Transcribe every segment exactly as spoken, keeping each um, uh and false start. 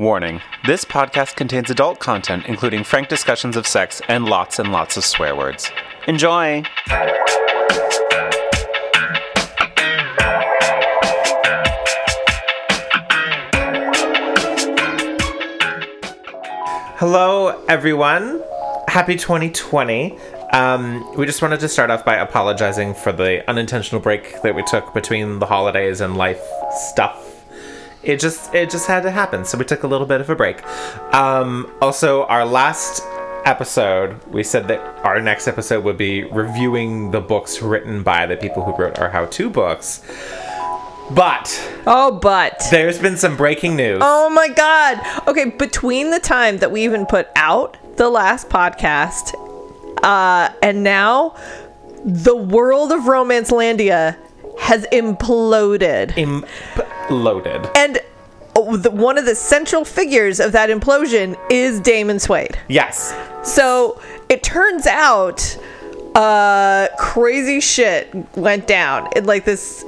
Warning, this podcast contains adult content, including frank discussions of sex and lots and lots of swear words. Enjoy! Hello, everyone. Happy twenty twenty. Um, we just wanted to start off by apologizing for the unintentional break that we took between the holidays and life stuff. It just it just had to happen, so we took a little bit of a break. Um, also, our last episode, we said that our next episode would be reviewing the books written by the people who wrote our how-to books. But. Oh, but. There's been some breaking news. Oh, my God. Okay, between the time that we even put out the last podcast... Uh, and now, the world of Romance Landia has imploded. Imploded. And the, one of the central figures of that implosion is Damon Suede. Yes. So, it turns out, uh, crazy shit went down in, like, this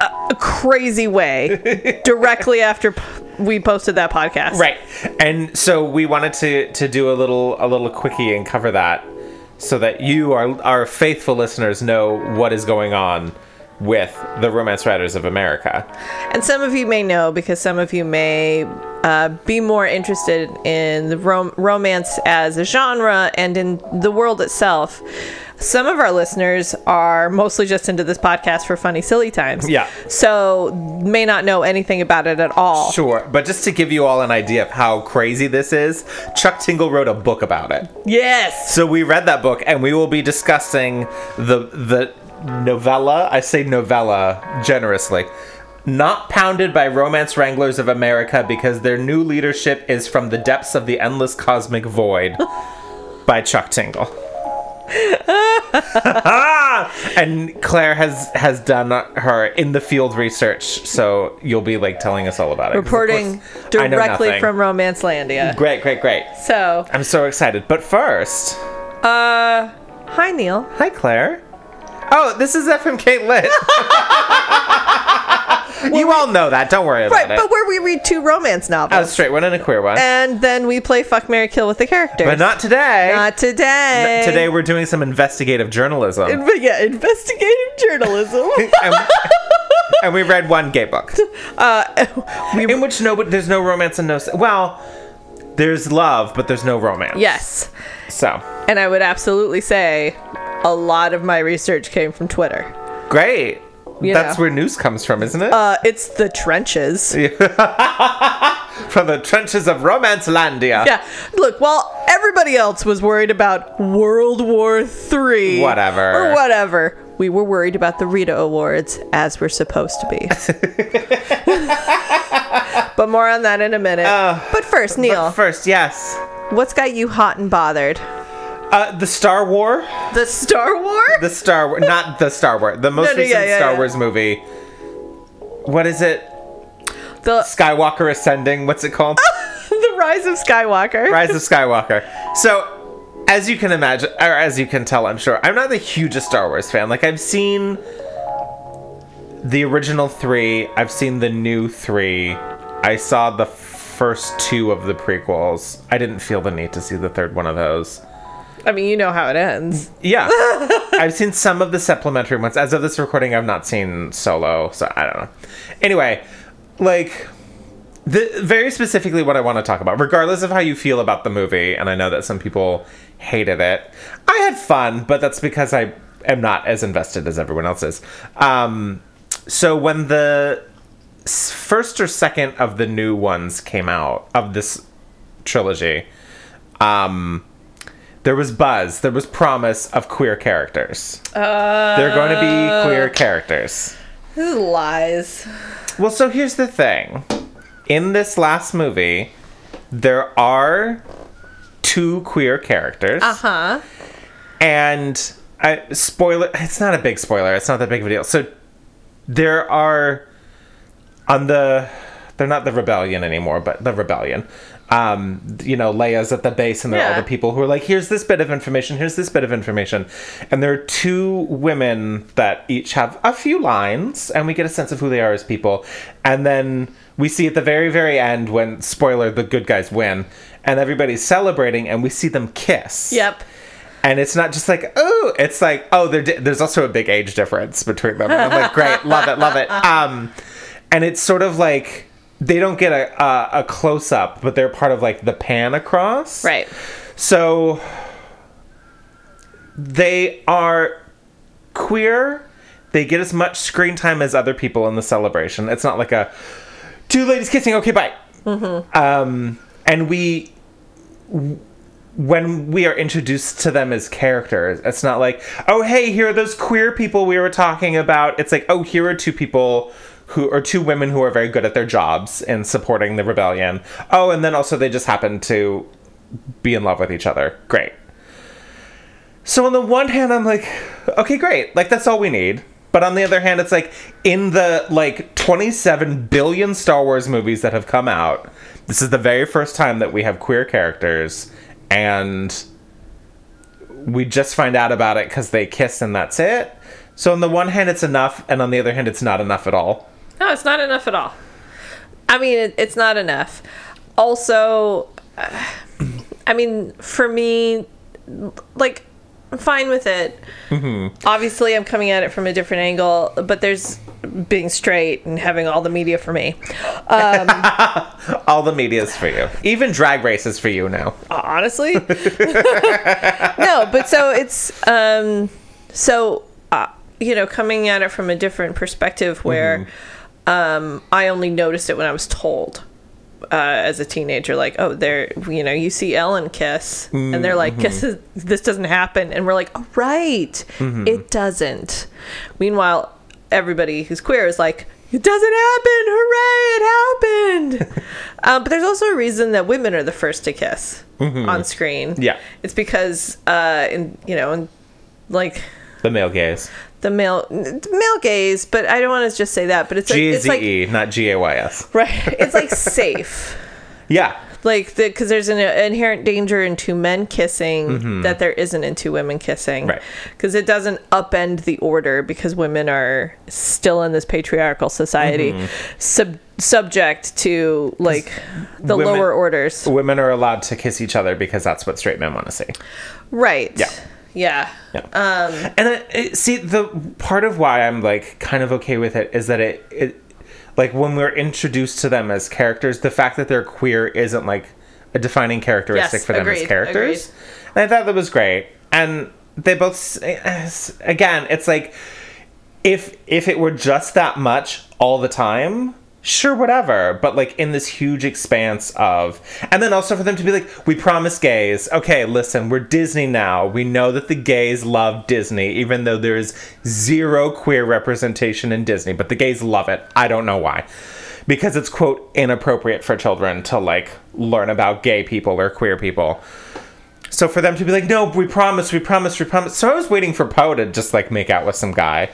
uh, crazy way directly after... P- we posted that podcast. Right. And so, we wanted to, to do a little, a little quickie and cover that. So that you, our, our faithful listeners, know what is going on with the Romance Writers of America. And some of you may know, because some of you may uh, be more interested in the rom- romance as a genre and in the world itself. Some of our listeners are mostly just into this podcast for funny, silly times. Yeah. So may not know anything about it at all. Sure. But just to give you all an idea of how crazy this is, Chuck Tingle wrote a book about it. Yes. So we read that book, and we will be discussing the the novella. I say novella generously. Not Pounded by Romance Wranglers of America, because their new leadership is from the depths of the endless cosmic void by Chuck Tingle. And Claire has has done her in the field research, so you'll be like telling us all about it. Reporting course, directly from Romance Landia. Great, great, great. So I'm so excited. But first, uh, hi Neil. Hi Claire. Oh, this is F M K Lit. Well, you we, all know that. Don't worry about right, it. Right, but where we read two romance novels. Oh, straight one and a queer one. And then we play Fuck, Marry, Kill with the characters. But not today. Not today. N- today we're doing some investigative journalism. In- yeah, investigative journalism. and, and we read one gay book. Uh, we, in which no, there's no romance and no... Well, there's love, but there's no romance. Yes. So. And I would absolutely say a lot of my research came from Twitter. Great. You That's know. Where news comes from, isn't it? Uh, it's the trenches. From the trenches of Romance Landia. Yeah. Look, while everybody else was worried about World War Three. Whatever. Or whatever. We were worried about the Rita Awards, as we're supposed to be. But more on that in a minute. Uh, but first, Neil. But first, yes. What's got you hot and bothered? Uh, the Star War. The Star War? The Star War. Not the Star War. The most no, no, recent yeah, yeah, Star yeah. Wars movie. What is it? The Skywalker Ascending. What's it called? The Rise of Skywalker. Rise of Skywalker. So, as you can imagine, or as you can tell, I'm sure, I'm not the hugest Star Wars fan. Like, I've seen the original three. I've seen the new three. I saw the first two of the prequels. I didn't feel the need to see the third one of those. I mean, you know how it ends. Yeah. I've seen some of the supplementary ones. As of this recording, I've not seen Solo, so I don't know. Anyway, like, the, very specifically what I want to talk about, regardless of how you feel about the movie, and I know that some people hated it. I had fun, but that's because I am not as invested as everyone else is. Um, so when the first or second of the new ones came out, of this trilogy, um... there was buzz. There was promise of queer characters. Uh, They're going to be queer characters. This is lies. Well, so here's the thing. In this last movie, there are two queer characters. Uh-huh. And, I, spoiler, it's not a big spoiler. It's not that big of a deal. So, there are, on the they're not the Rebellion anymore, but the Rebellion. Um, you know, Leia's at the base, and there yeah. are all the people who are like, here's this bit of information, here's this bit of information. And there are two women that each have a few lines, and we get a sense of who they are as people. And then we see at the very, very end when, spoiler, the good guys win, and everybody's celebrating, and we see them kiss. Yep. And it's not just like, oh, it's like, oh, di- there's also a big age difference between them. And I'm like, great, love it, love it. Um, and it's sort of like, they don't get a, a, a close-up, but they're part of, like, the pan across. Right. So they are queer. They get as much screen time as other people in the celebration. It's not like a, two ladies kissing, okay, bye. Mm-hmm. Um, and we... W- when we are introduced to them as characters, it's not like, oh, hey, here are those queer people we were talking about. It's like, oh, here are two people who are two women who are very good at their jobs and supporting the rebellion. Oh, and then also they just happen to be in love with each other. Great. So on the one hand, I'm like, okay, great. Like, that's all we need. But on the other hand, it's like, in the, like, twenty-seven billion Star Wars movies that have come out, this is the very first time that we have queer characters. And we just find out about it because they kiss and that's it. So on the one hand, it's enough. And on the other hand, it's not enough at all. No, it's not enough at all. I mean, it, it's not enough. Also, uh, I mean, for me, like, I'm fine with it. Mm-hmm. Obviously, I'm coming at it from a different angle. But there's being straight and having all the media for me. Um, all the media is for you. Even Drag Race is for you now. Honestly? No, but so it's... Um, so, uh, you know, coming at it from a different perspective where mm-hmm. um, I only noticed it when I was told. Uh, as a teenager, like, oh, they're, you know, you see Ellen kiss, mm-hmm. and they're like, kiss is, this doesn't happen, and we're like, oh, right, mm-hmm. it doesn't. Meanwhile, everybody who's queer is like, it doesn't happen, hooray, it happened. um, but there's also a reason that women are the first to kiss mm-hmm. on screen. Yeah, it's because, uh, in you know, in, like the male gaze. The male male gaze, but I don't want to just say that, but it's like... G Z E, like, not G A Y S. Right. It's like safe. Yeah. Like, because the, there's an inherent danger in two men kissing mm-hmm. that there isn't in two women kissing. Right. Because it doesn't upend the order, because women are still in this patriarchal society mm-hmm. sub- subject to, like, the women, lower orders. Women are allowed to kiss each other because that's what straight men want to see. Right. Yeah. Yeah. yeah. Um, and I, it, see, the part of why I'm like kind of okay with it is that it, it, like when we're introduced to them as characters, the fact that they're queer isn't like a defining characteristic yes, for them agreed, as characters. Agreed. And I thought that was great. And they both, again, it's like if if it were just that much all the time, sure, whatever. But like in this huge expanse of, and then also for them to be like, we promise gays. Okay, listen, we're Disney now. We know that the gays love Disney, even though there is zero queer representation in Disney, but the gays love it. I don't know why. Because it's, quote, inappropriate for children to like learn about gay people or queer people. So for them to be like, no, we promise, we promise, we promise. So I was waiting for Poe to just like make out with some guy.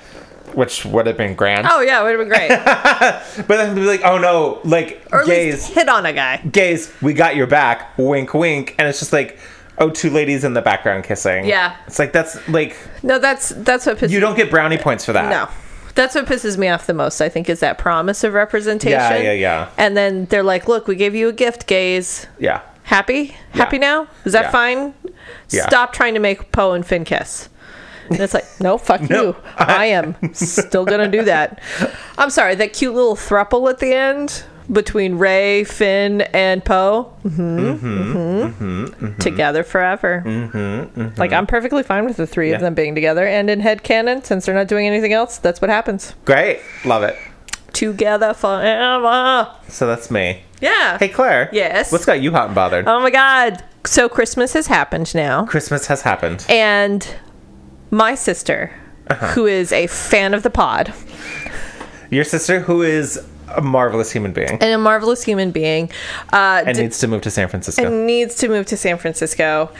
Which would have been grand. Oh, yeah, it would have been great. But then they'd be like, oh, no, like, or gays. Or at least hit on a guy. Gays, we got your back. Wink, wink. And it's just like, oh, two ladies in the background kissing. Yeah. It's like, that's, like... No, that's that's what pisses me off. You don't get brownie points for that. No. That's what pisses me off the most, I think, is that promise of representation. Yeah, yeah, yeah. And then they're like, look, we gave you a gift, gays. Yeah. Happy? Happy yeah. now? Is that yeah. fine? Yeah. Stop trying to make Poe and Finn kiss. And it's like, no, fuck no, you. I, I am still going to do that. I'm sorry, that cute little throuple at the end between Ray, Finn, and Poe. Mm-hmm, mm-hmm, mm-hmm, mm-hmm. Together forever. Mm-hmm, mm-hmm. Like, I'm perfectly fine with the three yeah. of them being together. And in headcanon, since they're not doing anything else, that's what happens. Great. Love it. Together forever. So that's me. Yeah. Hey, Claire. Yes. What's got you hot and bothered? Oh, my God. So Christmas has happened now. Christmas has happened. And... my sister, uh-huh. who is a fan of the pod. Your sister, who is a marvelous human being. And a marvelous human being. Uh, and d- needs to move to San Francisco. And needs to move to San Francisco.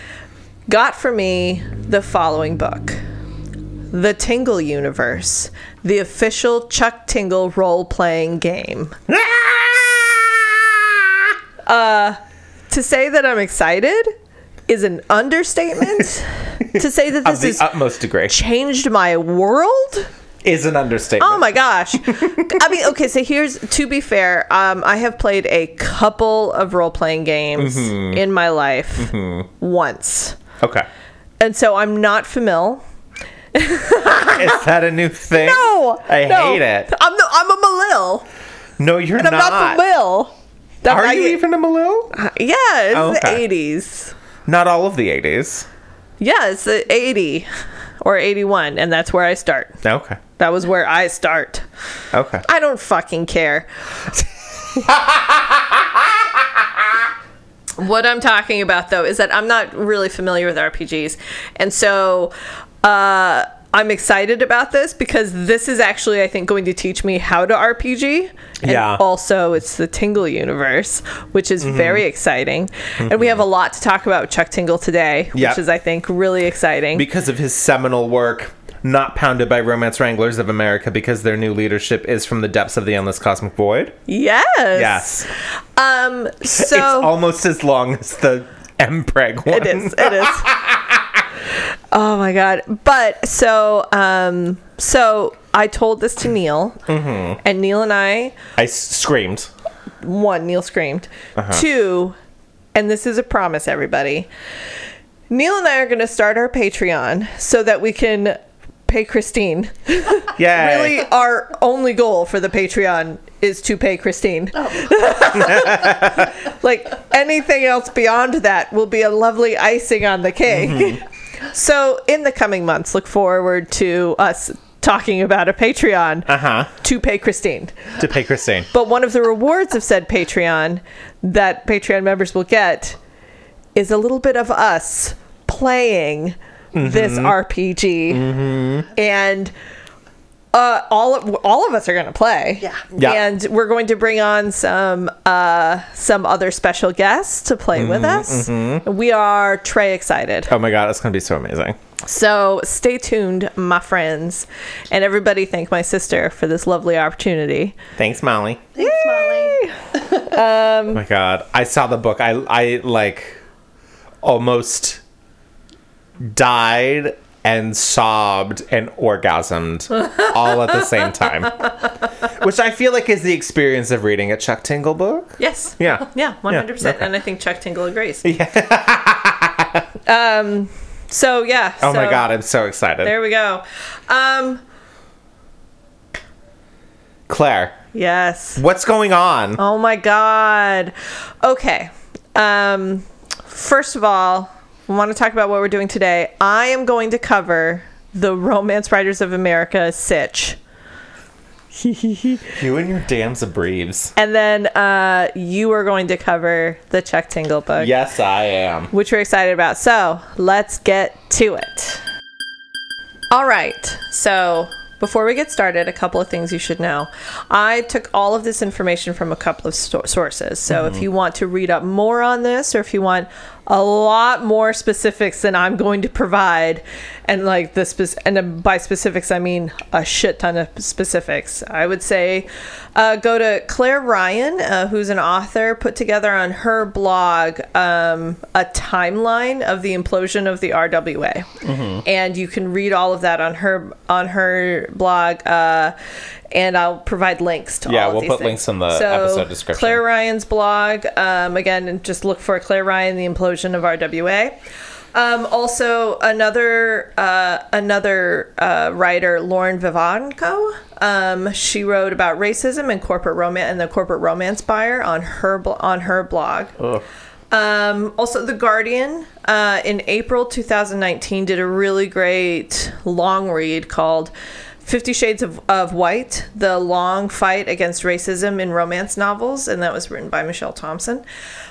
Got for me the following book. The Tingle Universe. The official Chuck Tingle role-playing game. Uh, to say that I'm excited is an understatement. To say that this is utmost degree changed my world is an understatement. Oh my gosh. I mean, okay, so here's, to be fair, um, I have played a couple of role-playing games mm-hmm. in my life mm-hmm. once. Okay. And so I'm not familiar. Is that a new thing? No. I no. hate it. I'm the, I'm a Malil. No, you're and not. And I'm not Malil. That Are I, you even a Malil? Uh, yeah, it's oh, okay. the eighties. Not all of the eighties. Yeah, it's the eighty or eighty-one, and that's where I start. Okay. That was where I start. Okay. I don't fucking care. What I'm talking about, though, is that I'm not really familiar with R P Gs. And so uh, I'm excited about this because this is actually, I think, going to teach me how to R P G. And yeah. also, it's the Tingle universe, which is mm-hmm. very exciting. Mm-hmm. And we have a lot to talk about with Chuck Tingle today, yep. which is, I think, really exciting. Because of his seminal work, Not Pounded by Romance Wranglers of America, because their new leadership is from the depths of the endless cosmic void. Yes. Yes. Um, so it's almost as long as the M P R E G one. It is. It is. Oh, my God. But so um, so I told this to Neil, mm-hmm. and Neil and I... I screamed. One, Neil screamed. Uh-huh. Two, and this is a promise, everybody. Neil and I are going to start our Patreon so that we can pay Christine. Yeah. Really, our only goal for the Patreon is to pay Christine. Oh. Like, anything else beyond that will be a lovely icing on the cake. Mm-hmm. So in the coming months, look forward to us talking about a Patreon uh-huh. to pay Christine. To pay Christine. But one of the rewards of said Patreon that Patreon members will get is a little bit of us playing mm-hmm. this R P G. Mm-hmm. And uh, all, of, all of us are going to play. Yeah. yeah. And we're going to bring on some uh, some other special guests to play mm-hmm. with us. Mm-hmm. We are Trey excited. Oh, my God. It's going to be so amazing. So stay tuned, my friends. And everybody thank my sister for this lovely opportunity. Thanks, Molly. Thanks, Molly. um, oh, my God. I saw the book. I, I like... almost died and sobbed and orgasmed all at the same time, which I feel like is the experience of reading a Chuck Tingle book. Yes. Yeah. Yeah, one hundred percent. Yeah. Okay. And I think Chuck Tingle agrees. Yeah. um. So, yeah. Oh, so, my God. I'm so excited. There we go. Um. Claire. Yes. What's going on? Oh, my God. Okay. Um... First of all, we want to talk about what we're doing today. I am going to cover the Romance Writers of America sitch. You and your dams of breeves. And then uh, you are going to cover the Chuck Tingle book. Yes, I am. Which we're excited about. So let's get to it. All right. So before we get started, a couple of things you should know. I took all of this information from a couple of sto- sources. So mm-hmm. if you want to read up more on this, or if you want a lot more specifics than I'm going to provide, and like the spe- and by specifics I mean a shit ton of specifics, I would say uh, go to Claire Ryan, uh, who's an author, put together on her blog um, a timeline of the implosion of the R W A, mm-hmm. and you can read all of that on her on her blog. Uh, And I'll provide links to yeah, all of these Yeah, we'll put things. links in the so, episode description. Claire Ryan's blog. Um, again, just look for Claire Ryan, The Implosion of R W A. Um, also, another uh, another uh, writer, Lauren Vivanco. Um, she wrote about racism and corporate romance and the corporate romance buyer on her bl- on her blog. Ugh. Um, also, The Guardian uh, in April two thousand nineteen did a really great long read called Fifty Shades of, of White, The Long Fight Against Racism in Romance Novels, and that was written by Michelle Thompson.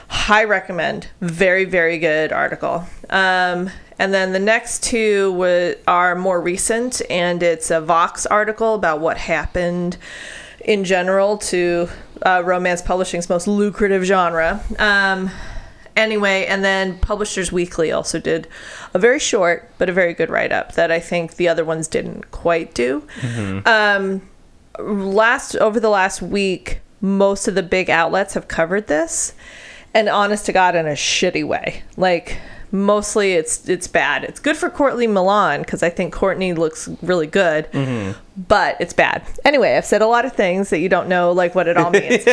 High recommend. Very, very good article. Um, and then the next two w- are more recent, and it's a Vox article about what happened in general to uh, romance publishing's most lucrative genre. Um, Anyway, and then Publishers Weekly also did a very short but a very good write-up that I think the other ones didn't quite do. Mm-hmm. Um, last over the last week, most of the big outlets have covered this. and honest to God in a shitty way. Like, mostly it's it's bad. It's good for Courtney Milan because I think Courtney looks really good, mm-hmm. but it's bad. Anyway, I've said a lot of things that you don't know, like, what it all means.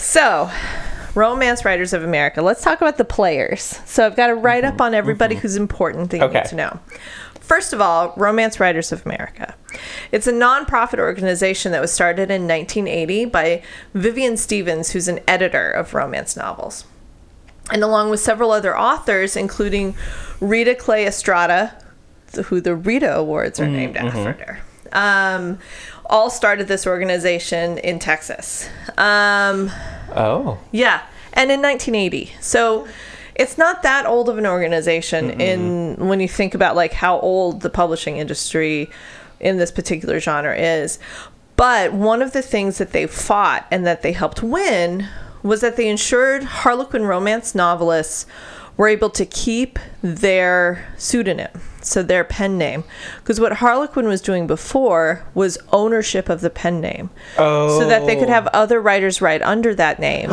So, Romance Writers of America. Let's talk about the players. So, I've got a write-up mm-hmm. on everybody mm-hmm. who's important that you okay. need to know. First of all, Romance Writers of America. It's a nonprofit organization that was started in nineteen eighty by Vivian Stevens, who's an editor of romance novels. And along with several other authors, including Rita Clay Estrada, who the Rita Awards are named mm-hmm. after, um, all started this organization in Texas. Um, oh. Yeah, and in nineteen eighty. So... it's not that old of an organization mm-hmm. in when you think about like how old the publishing industry in this particular genre is. But one of the things that they fought and that they helped win was that they ensured Harlequin romance novelists were able to keep their pseudonym, so their pen name. Because what Harlequin was doing before was ownership of the pen name. Oh. So that they could have other writers write under that name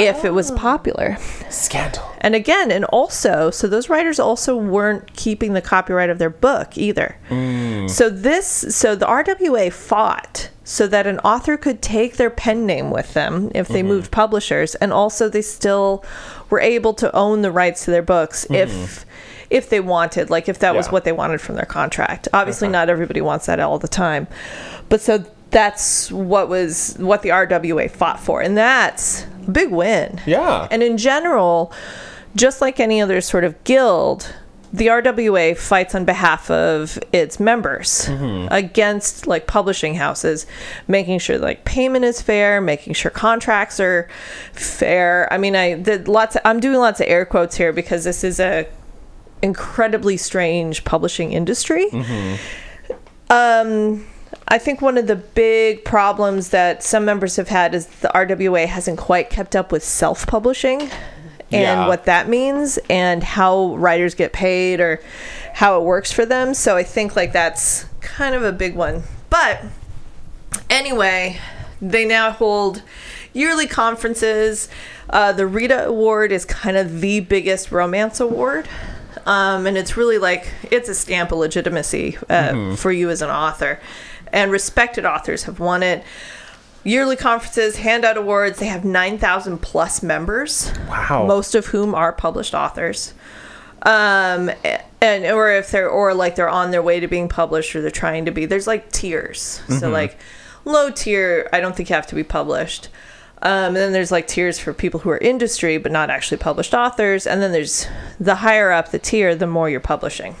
if it was popular. Scandal. And again, and also, so those writers also weren't keeping the copyright of their book either. Mm. So this, so the R W A fought so that an author could take their pen name with them if they mm-hmm. moved publishers, and also they still were able to own the rights to their books mm-hmm. if if they wanted, like if that yeah. was what they wanted from their contract. Obviously, okay. not everybody wants that all the time. But so that's what was what the R W A fought for, and that's a big win. Yeah. And in general, just like any other sort of guild, the R W A fights on behalf of its members mm-hmm. against like publishing houses, making sure like payment is fair, making sure contracts are fair. I mean, I did lots of, I'm doing lots of air quotes here because this is a incredibly strange publishing industry. Mm-hmm. Um, I think one of the big problems that some members have had is the R W A hasn't quite kept up with self-publishing. And yeah. what that means and how writers get paid or how it works for them. So I think like that's kind of a big one. But anyway, they now hold yearly conferences. Uh, the Rita Award is kind of the biggest romance award. Um, and it's really like it's a stamp of legitimacy uh, mm-hmm. for you as an author. And respected authors have won it. Yearly conferences, handout awards. They have nine thousand plus members. Wow. Most of whom are published authors. Um, and or if they're or like they're on their way to being published or they're trying to be. There's like tiers. Mm-hmm. So like low tier, I don't think you have to be published. Um, and then there's like tiers for people who are industry but not actually published authors. And then there's the higher up the tier, the more you're publishing.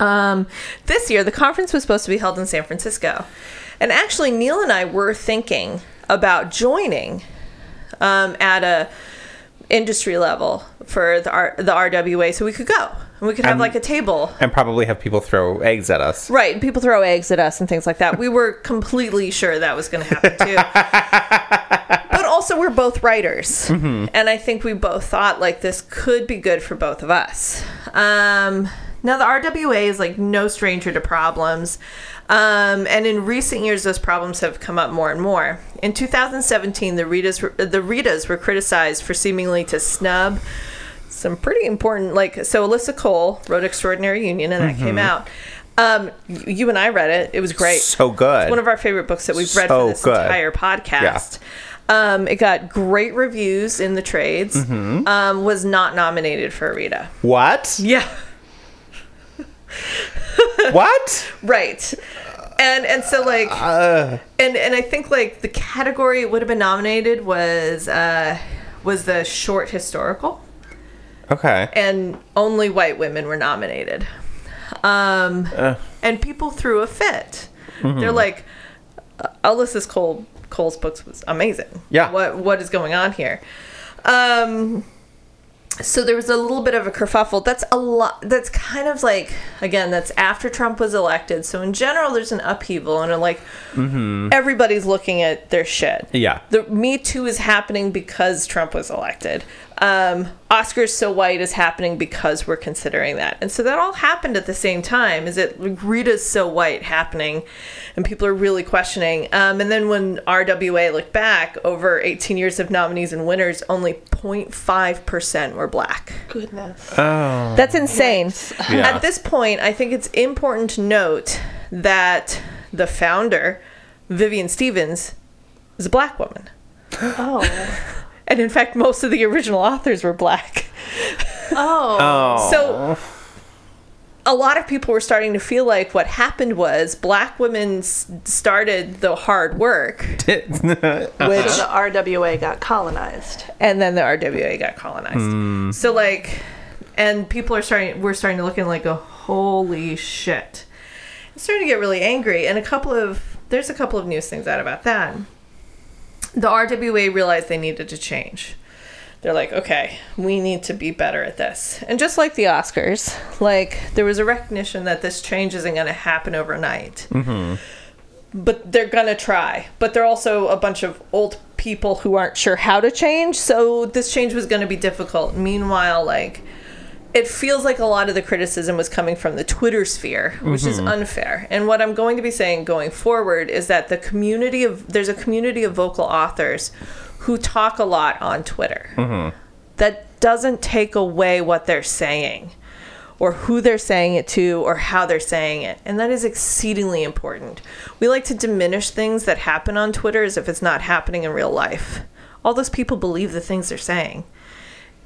Um, this year, the conference was supposed to be held in San Francisco. And actually, Neil and I were thinking about joining um, at a industry level for the, R- the R W A so we could go. And we could have um, like a table. And probably have people throw eggs at us. Right. People throw eggs at us and things like that. We were completely sure that was going to happen too. But also we're both writers. Mm-hmm. And I think we both thought like this could be good for both of us. Um, now, the R W A is like no stranger to problems. Um, and in recent years, those problems have come up more and more. In two thousand seventeen, the Ritas, the Ritas were criticized for seemingly to snub some pretty important, like, so Alyssa Cole wrote Extraordinary Union, and that mm-hmm. came out. Um, you and I read it. It was great. So good. It's one of our favorite books that we've read so for this good. entire podcast. Yeah. Um, it got great reviews in the trades. Mm-hmm. Um, was not nominated for a Rita. What? Yeah. What? Right. And and so like uh, and and I think like the category it would have been nominated was uh was the short historical. Okay. And only white women were nominated. Um uh. And people threw a fit. Mm-hmm. They're like Alyssa's Cole Cole's books was amazing. Yeah. What what is going on here? Um So there was a little bit of a kerfuffle. That's a lot. That's kind of like, again, that's after Trump was elected. So in general, there's an upheaval and a, like mm-hmm. everybody's looking at their shit. Yeah. The Me Too is happening because Trump was elected. um, Oscars So White is happening because we're considering that. And so that all happened at the same time. Is it Rita's So White happening? And people are really questioning. Um, and then when R W A looked back over eighteen years of nominees and winners, only zero point five percent were black. Goodness. Oh. That's insane. Yeah. At this point, I think it's important to note that the founder, Vivian Stevens, is a black woman. Oh. And in fact, most of the original authors were black. Oh. Oh. So a lot of people were starting to feel like what happened was black women s- started the hard work. Which the R W A got colonized. And then the R W A got colonized. Mm. So like, and people are starting, we're starting to look and like go, holy shit. I'm starting to get really angry. And a couple of, there's a couple of news things out about that. The R W A realized they needed to change. They're like, okay, we need to be better at this. And just like the Oscars, like there was a recognition that this change isn't going to happen overnight. Mm-hmm. But they're going to try. But they're also a bunch of old people who aren't sure how to change. So this change was going to be difficult. Meanwhile, like it feels like a lot of the criticism was coming from the Twitter sphere, which mm-hmm. is unfair. And what I'm going to be saying going forward is that the community of there's a community of vocal authors who talk a lot on Twitter. Mm-hmm. That doesn't take away what they're saying or who they're saying it to or how they're saying it. And that is exceedingly important. We like to diminish things that happen on Twitter as if it's not happening in real life. All those people believe the things they're saying.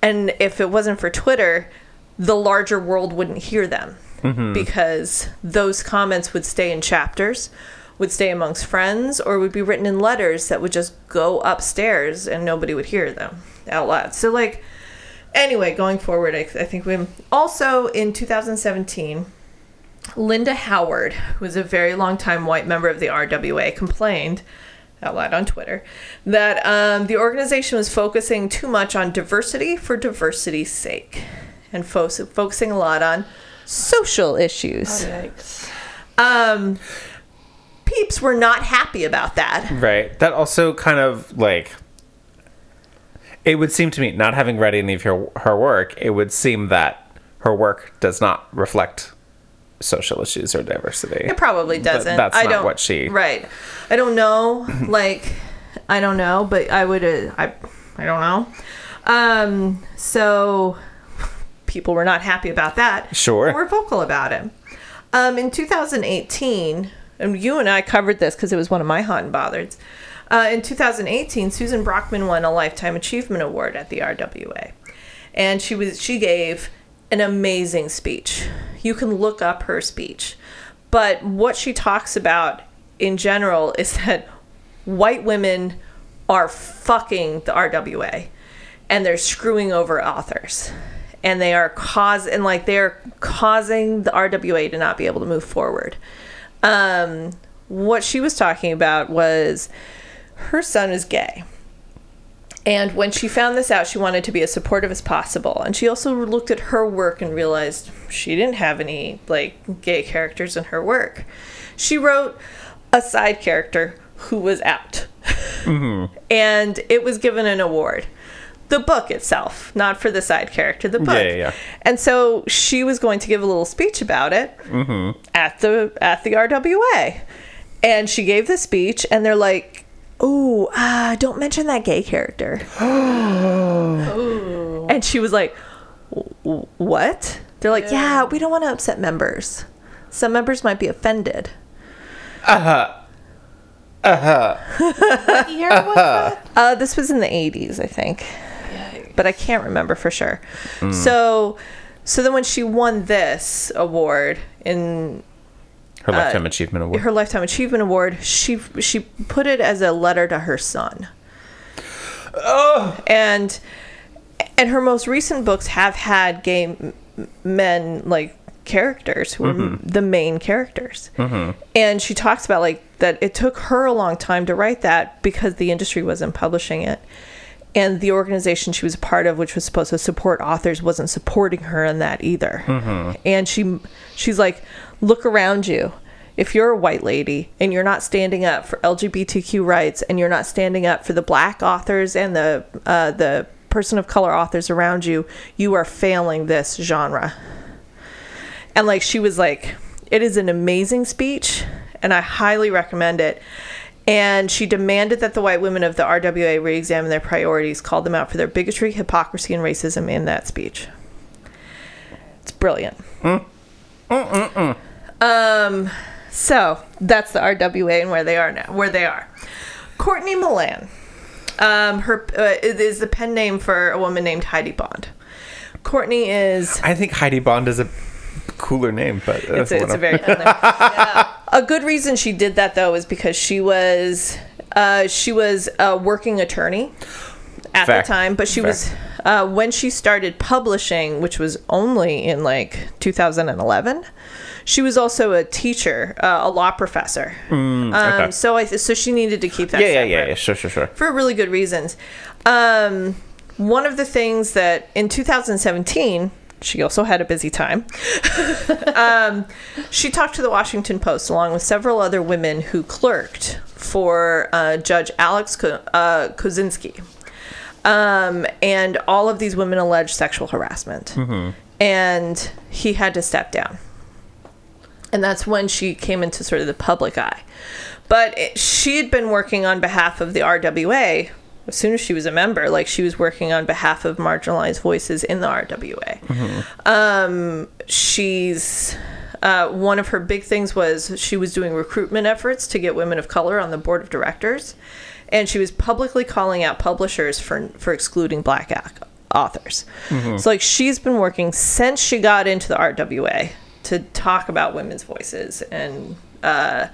And if it wasn't for Twitter, the larger world wouldn't hear them mm-hmm. because those comments would stay in chapters, would stay amongst friends, or would be written in letters that would just go upstairs and nobody would hear them out loud. So like, anyway, going forward, I, I think we also in two thousand seventeen, Linda Howard, who was a very long time white member of the R W A, complained out loud on Twitter that um, the organization was focusing too much on diversity for diversity's sake. And fo- focusing a lot on social issues. Oh, yikes. Um, peeps were not happy about that. Right. That also kind of, like, it would seem to me, not having read any of her, her work, it would seem that her work does not reflect social issues or diversity. It probably doesn't. But that's I not don't, what she... Right. I don't know. Like, I don't know, but I would... Uh, I, I don't know. Um, so... People were not happy about that. Sure. But we're vocal about it. Um, in two thousand eighteen, and you and I covered this because it was one of my hot and bothereds. Uh, in two thousand eighteen, Susan Brockman won a Lifetime Achievement Award at the R W A. And she was she gave an amazing speech. You can look up her speech. But what she talks about in general is that white women are fucking the R W A. And they're screwing over authors. And they are cause and like they're causing the R W A to not be able to move forward. Um, what she was talking about was her son is gay. And when she found this out, she wanted to be as supportive as possible. And she also looked at her work and realized she didn't have any like gay characters in her work. She wrote a side character who was out. Mm-hmm. And it was given an award. The book itself, not for the side character, the book. Yeah, yeah, yeah. And so she was going to give a little speech about it mm-hmm. at the at the R W A. And she gave the speech, and they're like, oh, uh, don't mention that gay character. Oh. And she was like, what? They're like, yeah, yeah we don't want to upset members. Some members might be offended. Uh-huh. Uh-huh. What year uh-huh. was that? Uh, this was in the eighties, I think. But I can't remember for sure. Mm. So, so then when she won this award in her lifetime uh, achievement award, her lifetime achievement award, she she put it as a letter to her son. Oh, and and her most recent books have had gay men like characters who mm-hmm. were the main characters, mm-hmm. and she talks about like that it took her a long time to write that because the industry wasn't publishing it. And the organization she was a part of, which was supposed to support authors, wasn't supporting her in that either. Mm-hmm. And she, she's like, look around you. If you're a white lady and you're not standing up for L G B T Q rights and you're not standing up for the black authors and the uh, the person of color authors around you, you are failing this genre. And like, she was like, it is an amazing speech and I highly recommend it. And she demanded that the white women of the R W A reexamine their priorities, called them out for their bigotry, hypocrisy, and racism in that speech. It's brilliant. Mm. Mm-mm-mm. Um, so that's the R W A and where they are now, where they are. Courtney Milan, um, her uh, is the pen name for a woman named Heidi Bond. Courtney is. I think Heidi Bond is a cooler name, but uh, it's, a, it's a very cool name. Yeah. A good reason she did that though is because she was uh, she was a working attorney at Fact. the time, but she Fact. was. Uh, when she started publishing, which was only in like two thousand eleven, she was also a teacher, uh, a law professor. Mm, okay. Um, so I th- so she needed to keep that. Yeah, separate yeah, yeah, yeah, sure, sure, sure. For really good reasons. Um, one of the things that in two thousand seventeen, she also had a busy time. um, she talked to the Washington Post along with several other women who clerked for uh, Judge Alex Ko- uh, Kozinski. Um, and all of these women alleged sexual harassment. Mm-hmm. And he had to step down. And that's when she came into sort of the public eye. But it, she had been working on behalf of the R W A as soon as she was a member. Like, she was working on behalf of marginalized voices in the R W A. Mm-hmm. Um, she's... Uh, one of her big things was she was doing recruitment efforts to get women of color on the board of directors. And she was publicly calling out publishers for for excluding black ac- authors. Mm-hmm. So, like, she's been working since she got into the R W A to talk about women's voices and uh,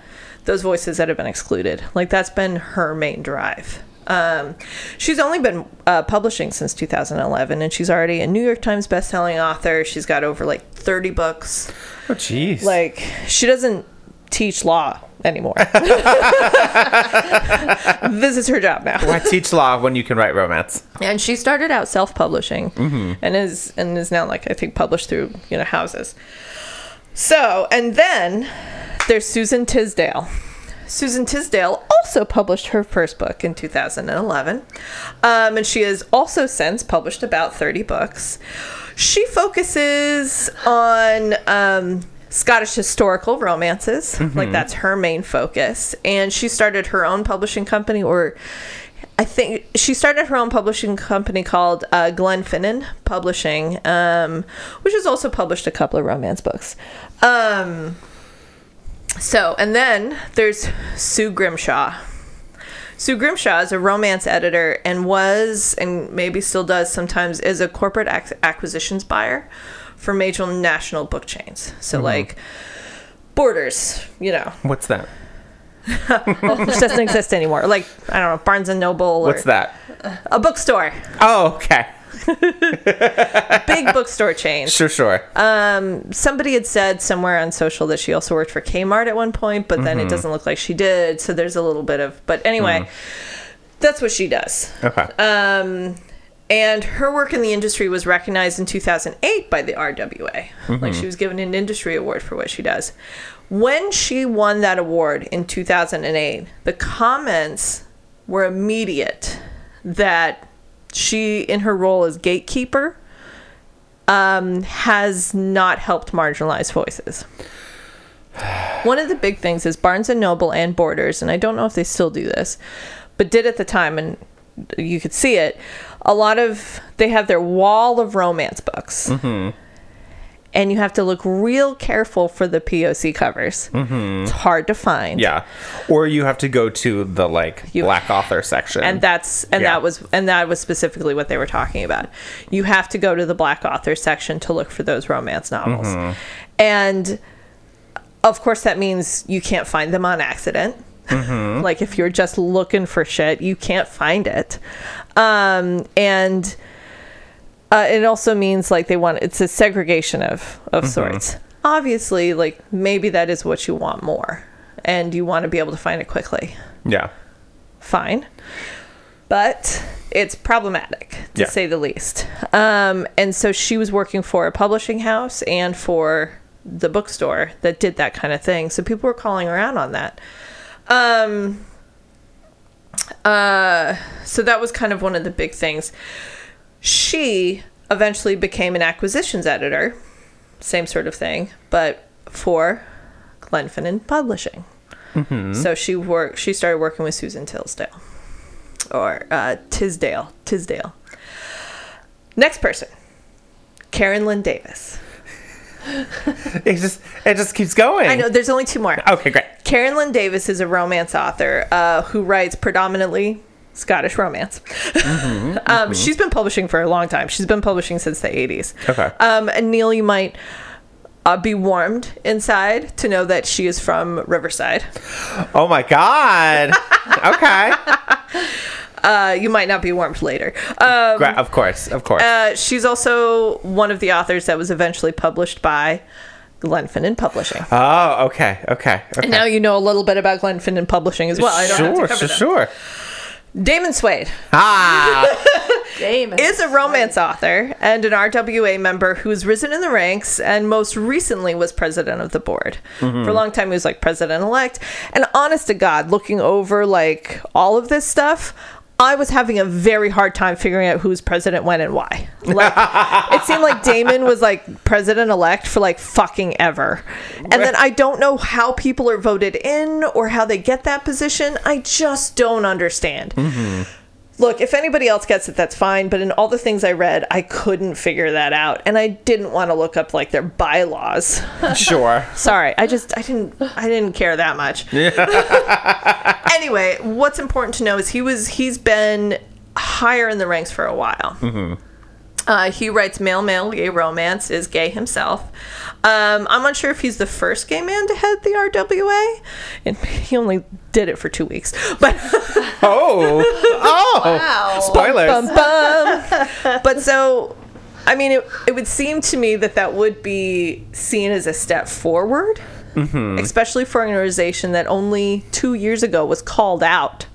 those voices that have been excluded. Like, that's been her main drive. Um, she's only been uh, publishing since two thousand eleven, and she's already a New York Times bestselling author. She's got over, like, thirty books. Oh, jeez. Like, she doesn't teach law anymore. This is her job now. Why teach law when you can write romance? And she started out self-publishing, mm-hmm. and is and is now, like, I think published through, you know, houses. So, and then there's Susan Tisdale. Susan Tisdale also published her first book in two thousand eleven, um, and she has also since published about thirty books. She focuses on um, Scottish historical romances, mm-hmm. like that's her main focus, and she started her own publishing company, or I think she started her own publishing company called uh, Glenfinnan Publishing, um, which has also published a couple of romance books. Um... So, and then there's Sue Grimshaw. Sue Grimshaw is a romance editor and was, and maybe still does sometimes, is a corporate ac- acquisitions buyer for major national book chains. So, mm-hmm. like, Borders, you know. What's that? Which doesn't exist anymore. Like, I don't know, Barnes and Noble. What's or that? A bookstore. Oh, okay. Big bookstore chain. Sure, sure. Um, somebody had said somewhere on social that she also worked for Kmart at one point, but mm-hmm. then it doesn't look like she did. So there's a little bit of, but anyway, mm. that's what she does. Okay. Um, and her work in the industry was recognized in two thousand eight by the R W A. Mm-hmm. Like, she was given an industry award for what she does. When she won that award in two thousand eight, the comments were immediate that she, in her role as gatekeeper, um, has not helped marginalized voices. One of the big things is Barnes and Noble and Borders, and I don't know if they still do this, but did at the time, and you could see it, a lot of, they have their wall of romance books. Mm-hmm. And you have to look real careful for the P O C covers. Mm-hmm. It's hard to find. Yeah. Or you have to go to the, like, you, black author section. And that's and yeah. that was and that was specifically what they were talking about. You have to go to the black author section to look for those romance novels. Mm-hmm. And of course that means you can't find them on accident. Mm-hmm. Like, if you're just looking for shit, you can't find it. Um, and Uh, it also means, like, they want, it's a segregation of, of mm-hmm. sorts. Obviously, like, maybe that is what you want more. And you want to be able to find it quickly. Yeah. Fine. But it's problematic, to yeah. say the least. Um, and so she was working for a publishing house and for the bookstore that did that kind of thing. So people were calling around on that. Um, uh, so that was kind of one of the big things. She eventually became an acquisitions editor, same sort of thing, but for Glenfinnan Publishing. Mm-hmm. So she worked. She started working with Susan Tisdale, or uh, Tisdale, Tisdale. Next person, Karen Lynn Davis. it just it just keeps going. I know. There's only two more. Okay, great. Karen Lynn Davis is a romance author uh, who writes predominantly Scottish romance. Mm-hmm, um, mm-hmm. She's been publishing for a long time. She's been publishing since the eighties. Okay. Um, and Neil, you might uh, be warmed inside to know that she is from Riverside. Oh my God. Okay. Uh, you might not be warmed later. Um, of course, of course. Uh, she's also one of the authors that was eventually published by Glenfinnan Publishing. Oh, okay, okay, okay. And now you know a little bit about Glenfinnan Publishing as well. I don't sure, have to cover sure, them. sure. Damon Suede. Ah, Damon is a romance Suede. author and an R W A member who's risen in the ranks and most recently was president of the board. Mm-hmm. For a long time, he was like president-elect. And honest to God, looking over like all of this stuff, I was having a very hard time figuring out who's president when and why. Like, it seemed like Damon was like president-elect for like fucking ever. And then I don't know how people are voted in or how they get that position. I just don't understand. Mm-hmm. Look, if anybody else gets it, that's fine. But in all the things I read, I couldn't figure that out. And I didn't want to look up like their bylaws. Sure. Sorry. I just, I didn't, I didn't care that much. Yeah. Anyway, what's important to know is he was he's been higher in the ranks for a while. Mm-hmm. Uh, he writes male male gay romance, is gay himself. Um, I'm unsure if he's the first gay man to head the R W A, and he only did it for two weeks. But oh, oh, wow. Spoilers. Bum, bum, bum. But so, I mean, it it would seem to me that that would be seen as a step forward. Mm-hmm. Especially for an organization that only two years ago was called out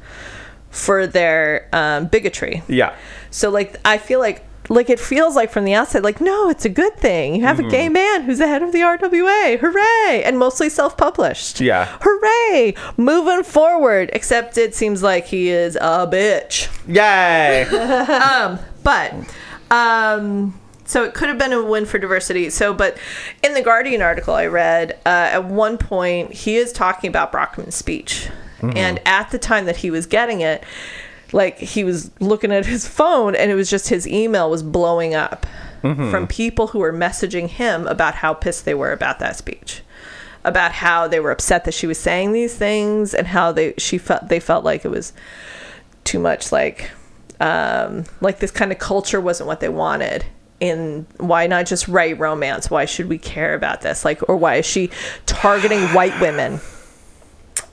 for their um, bigotry. Yeah. So, like, I feel like, like it feels like from the outside, like, no, it's a good thing. You have mm-hmm. a gay man who's the head of the R W A. Hooray! And mostly self-published. Yeah. Hooray! Moving forward. Except it seems like he is a bitch. Yay! um, but... um. So it could have been a win for diversity. So, but in the Guardian article I read, uh, at one point, he is talking about Brockman's speech. Mm-hmm. And at the time that he was getting it, like, he was looking at his phone, and it was just his email was blowing up mm-hmm. from people who were messaging him about how pissed they were about that speech, about how they were upset that she was saying these things, and how they she felt they felt like it was too much, like, um, like this kind of culture wasn't what they wanted. In why not just write romance? Why should we care about this? Like, or why is she targeting white women?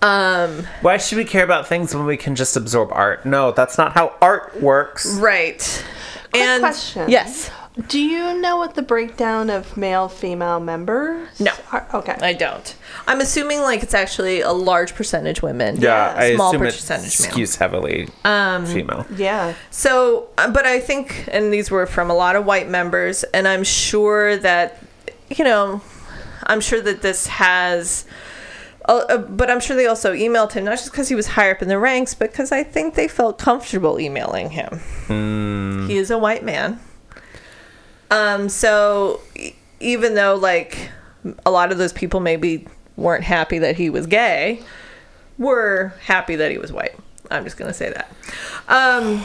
Um, why should we care about things when we can just absorb art? No, that's not how art works. Right. Quick and question. Yes. Do you know what the breakdown of male-female members? No. Are? Okay. I don't. I'm assuming like it's actually a large percentage women. Yeah, yeah. I small assume percentage it skews male. heavily um, female. Yeah. So, but I think, and these were from a lot of white members, and I'm sure that, you know, I'm sure that this has, uh, but I'm sure they also emailed him, not just because he was higher up in the ranks, but because I think they felt comfortable emailing him. Mm. He is a white man. Um, so even though like a lot of those people maybe weren't happy that he was gay, were happy that he was white. I'm just going to say that. Um,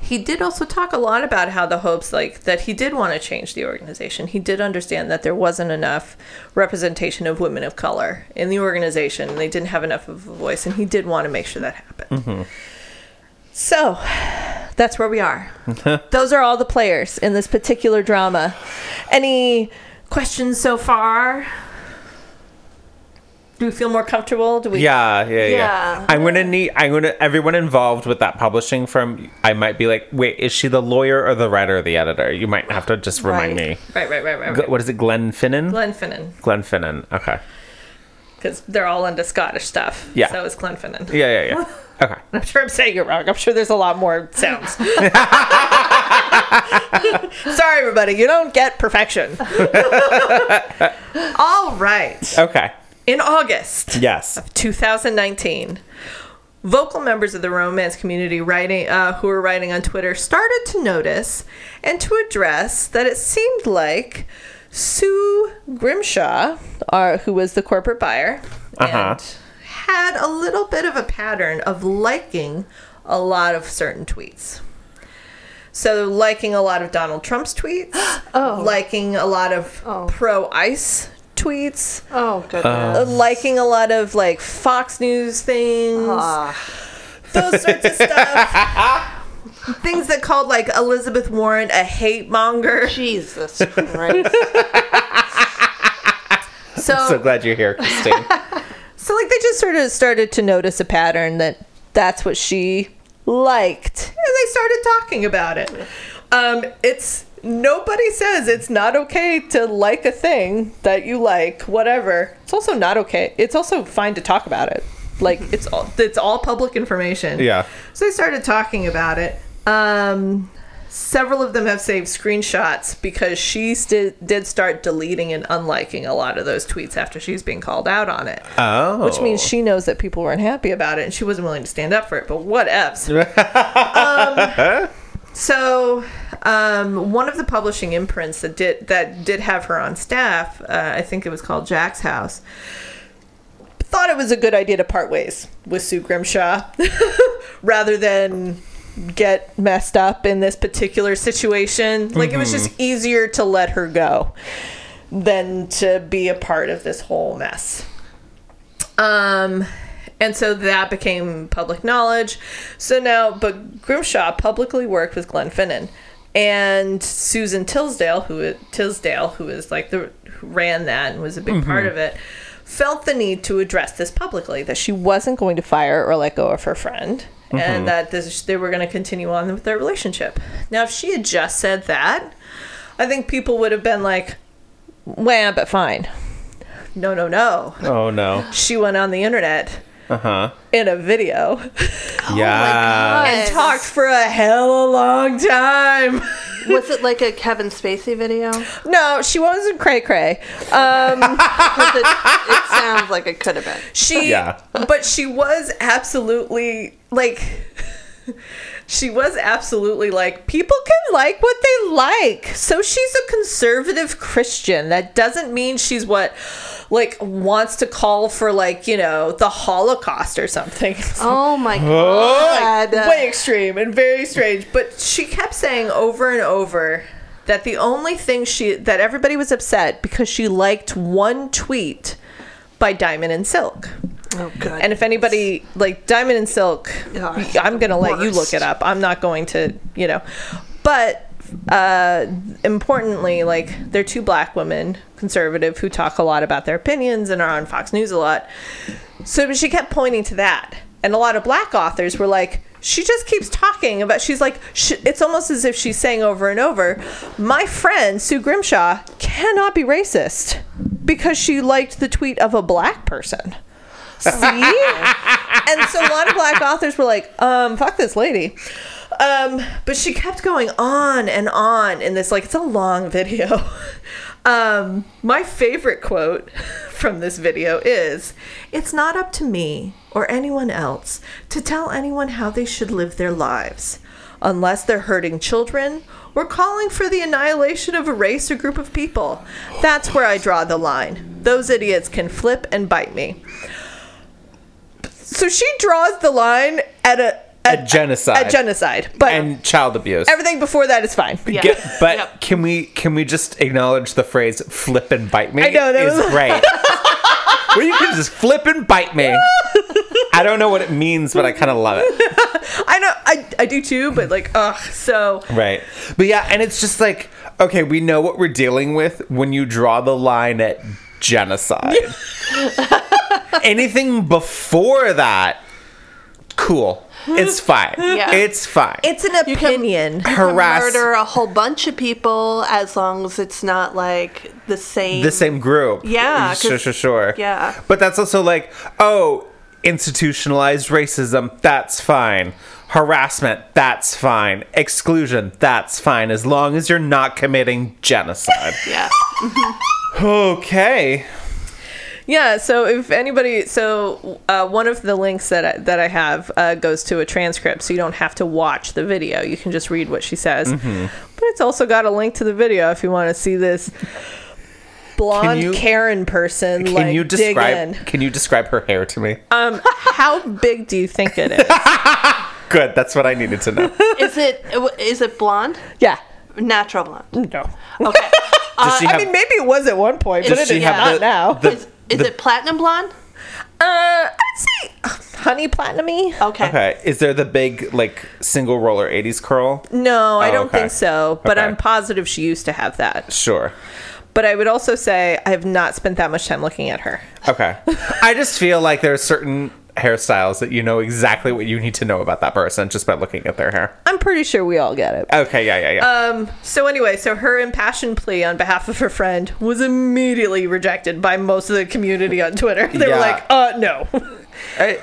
he did also talk a lot about how the hopes like that he did want to change the organization. He did understand that there wasn't enough representation of women of color in the organization. And they didn't have enough of a voice, and he did want to make sure that happened. Mm-hmm. So that's where we are. Those are all the players in this particular drama. Any questions so far? Do we feel more comfortable? Do we? Yeah, yeah, yeah. yeah. I'm gonna need. I'm gonna. Everyone involved with that publishing firm, I might be like, wait, is she the lawyer or the writer or the editor? You might have to just remind right. me. Right, right, right, right, right. What is it, Glenfinnan? Glenfinnan. Glenfinnan. Okay. Because they're all into Scottish stuff. Yeah. So is Glenfinnan. Yeah, yeah, yeah. Okay. I'm sure I'm saying it wrong. I'm sure there's a lot more sounds. Sorry, everybody. You don't get perfection. All right. Okay. In August. Yes. Of twenty nineteen, vocal members of the romance community writing, uh, who were writing on Twitter started to notice and to address that it seemed like Sue Grimshaw, uh, who was the corporate buyer, uh-huh. and had a little bit of a pattern of liking a lot of certain tweets. So liking a lot of Donald Trump's tweets, oh. liking a lot of oh. pro-ICE tweets, oh goodness, uh, liking a lot of like Fox News things, uh. those sorts of stuff. Things that called like Elizabeth Warren a hate monger. Jesus Christ. so, I'm so glad you're here, Christine. So like they just sort of started to notice a pattern that that's what she liked. And they started talking about it. Um, it's nobody says it's not okay to like a thing that you like, whatever. It's also not okay. It's also fine to talk about it. Like it's all, it's all public information. Yeah. So they started talking about it. Um, several of them have saved screenshots because she st- did start deleting and unliking a lot of those tweets after she's being called out on it. Oh. Which means she knows that people weren't happy about it and she wasn't willing to stand up for it, but whatevs. um, so um, one of the publishing imprints that did, that did have her on staff, uh, I think it was called Jack's House, thought it was a good idea to part ways with Sue Grimshaw rather than get messed up in this particular situation. Like, mm-hmm. it was just easier to let her go than to be a part of this whole mess. Um, and so that became public knowledge. So now, but Grimshaw publicly worked with Glenfinnan, and Susan Tisdale, who Tisdale, who is like the who ran that and was a big mm-hmm. part of it, felt the need to address this publicly, that she wasn't going to fire or let go of her friend. Mm-hmm. And that this, they were going to continue on with their relationship. Now, if she had just said that, I think people would have been like, wham, but fine. No, no, no. Oh, no. She went on the internet uh-huh. in a video. Yeah. Oh, my God. And talked for a hell of a long time. Was it like a Kevin Spacey video? No, she wasn't cray-cray. Um, it, it sounds like it could have been. She, yeah. But she was absolutely, like, she was absolutely like, people can like what they like. So she's a conservative Christian. That doesn't mean she's what, like, wants to call for, like, you know, the Holocaust or something. Oh, my God. Like, way extreme and very strange. But she kept saying over and over that the only thing she, that everybody was upset because she liked one tweet by Diamond and Silk. Oh, God. And if anybody, like, Diamond and Silk, Gosh, I'm going to let you look it up. I'm not going to, you know. But uh importantly, like, they're two black women, conservative, who talk a lot about their opinions and are on Fox News a lot. So she kept pointing to that. And a lot of black authors were like, she just keeps talking about, she's like, she, it's almost as if she's saying over and over, my friend Sue Grimshaw cannot be racist because she liked the tweet of a black person. See? And so a lot of black authors were like, um, fuck this lady. Um, but she kept going on and on in this, like, it's a long video. Um, my favorite quote from this video is, "It's not up to me or anyone else to tell anyone how they should live their lives, unless they're hurting children or calling for the annihilation of a race or group of people. That's where I draw the line. Those idiots can flip and bite me." So she draws the line at a At, at genocide. At genocide. But and child abuse. Everything before that is fine. Yeah. Get, but yep. can we can we just acknowledge the phrase flip and bite me? I know, that is was... great. Where you can just flip and bite me. I don't know what it means, but I kind of love it. I know. I, I do too, but like, ugh, so. Right. But yeah, and it's just like, okay, we know what we're dealing with when you draw the line at genocide. Anything before that, cool. It's fine. Yeah. It's fine. It's an opinion. You can, you harass, can murder a whole bunch of people as long as it's not like the same. The same group. Yeah. Sure, sure, sure. Yeah. But that's also like, oh, institutionalized racism, that's fine. Harassment, that's fine. Exclusion, that's fine. As long as you're not committing genocide. Yeah. Okay. Yeah, so if anybody, so uh, one of the links that I, that I have uh, goes to a transcript, so you don't have to watch the video. You can just read what she says. Mm-hmm. But it's also got a link to the video if you want to see this blonde you, Karen person. Can like, you describe? Dig in. Can you describe her hair to me? Um, how big do you think it is? Good, that's what I needed to know. Is it is it blonde? Yeah, natural blonde. No. Okay. Uh, have, I mean, maybe it was at one point, but it is not the, now. The, is is the, it platinum blonde? Uh, I'd say honey platinum-y. Okay. Okay. Is there the big, like, single roller eighties curl? No, oh, I don't okay. think so, but okay. I'm positive she used to have that. Sure. But I would also say I have not spent that much time looking at her. Okay. I just feel like there are certain hairstyles that you know exactly what you need to know about that person just by looking at their hair. I'm pretty sure we all get it. Okay, yeah, yeah, yeah. Um, so anyway, so her impassioned plea on behalf of her friend was immediately rejected by most of the community on Twitter. They yeah. were like, uh, no. I,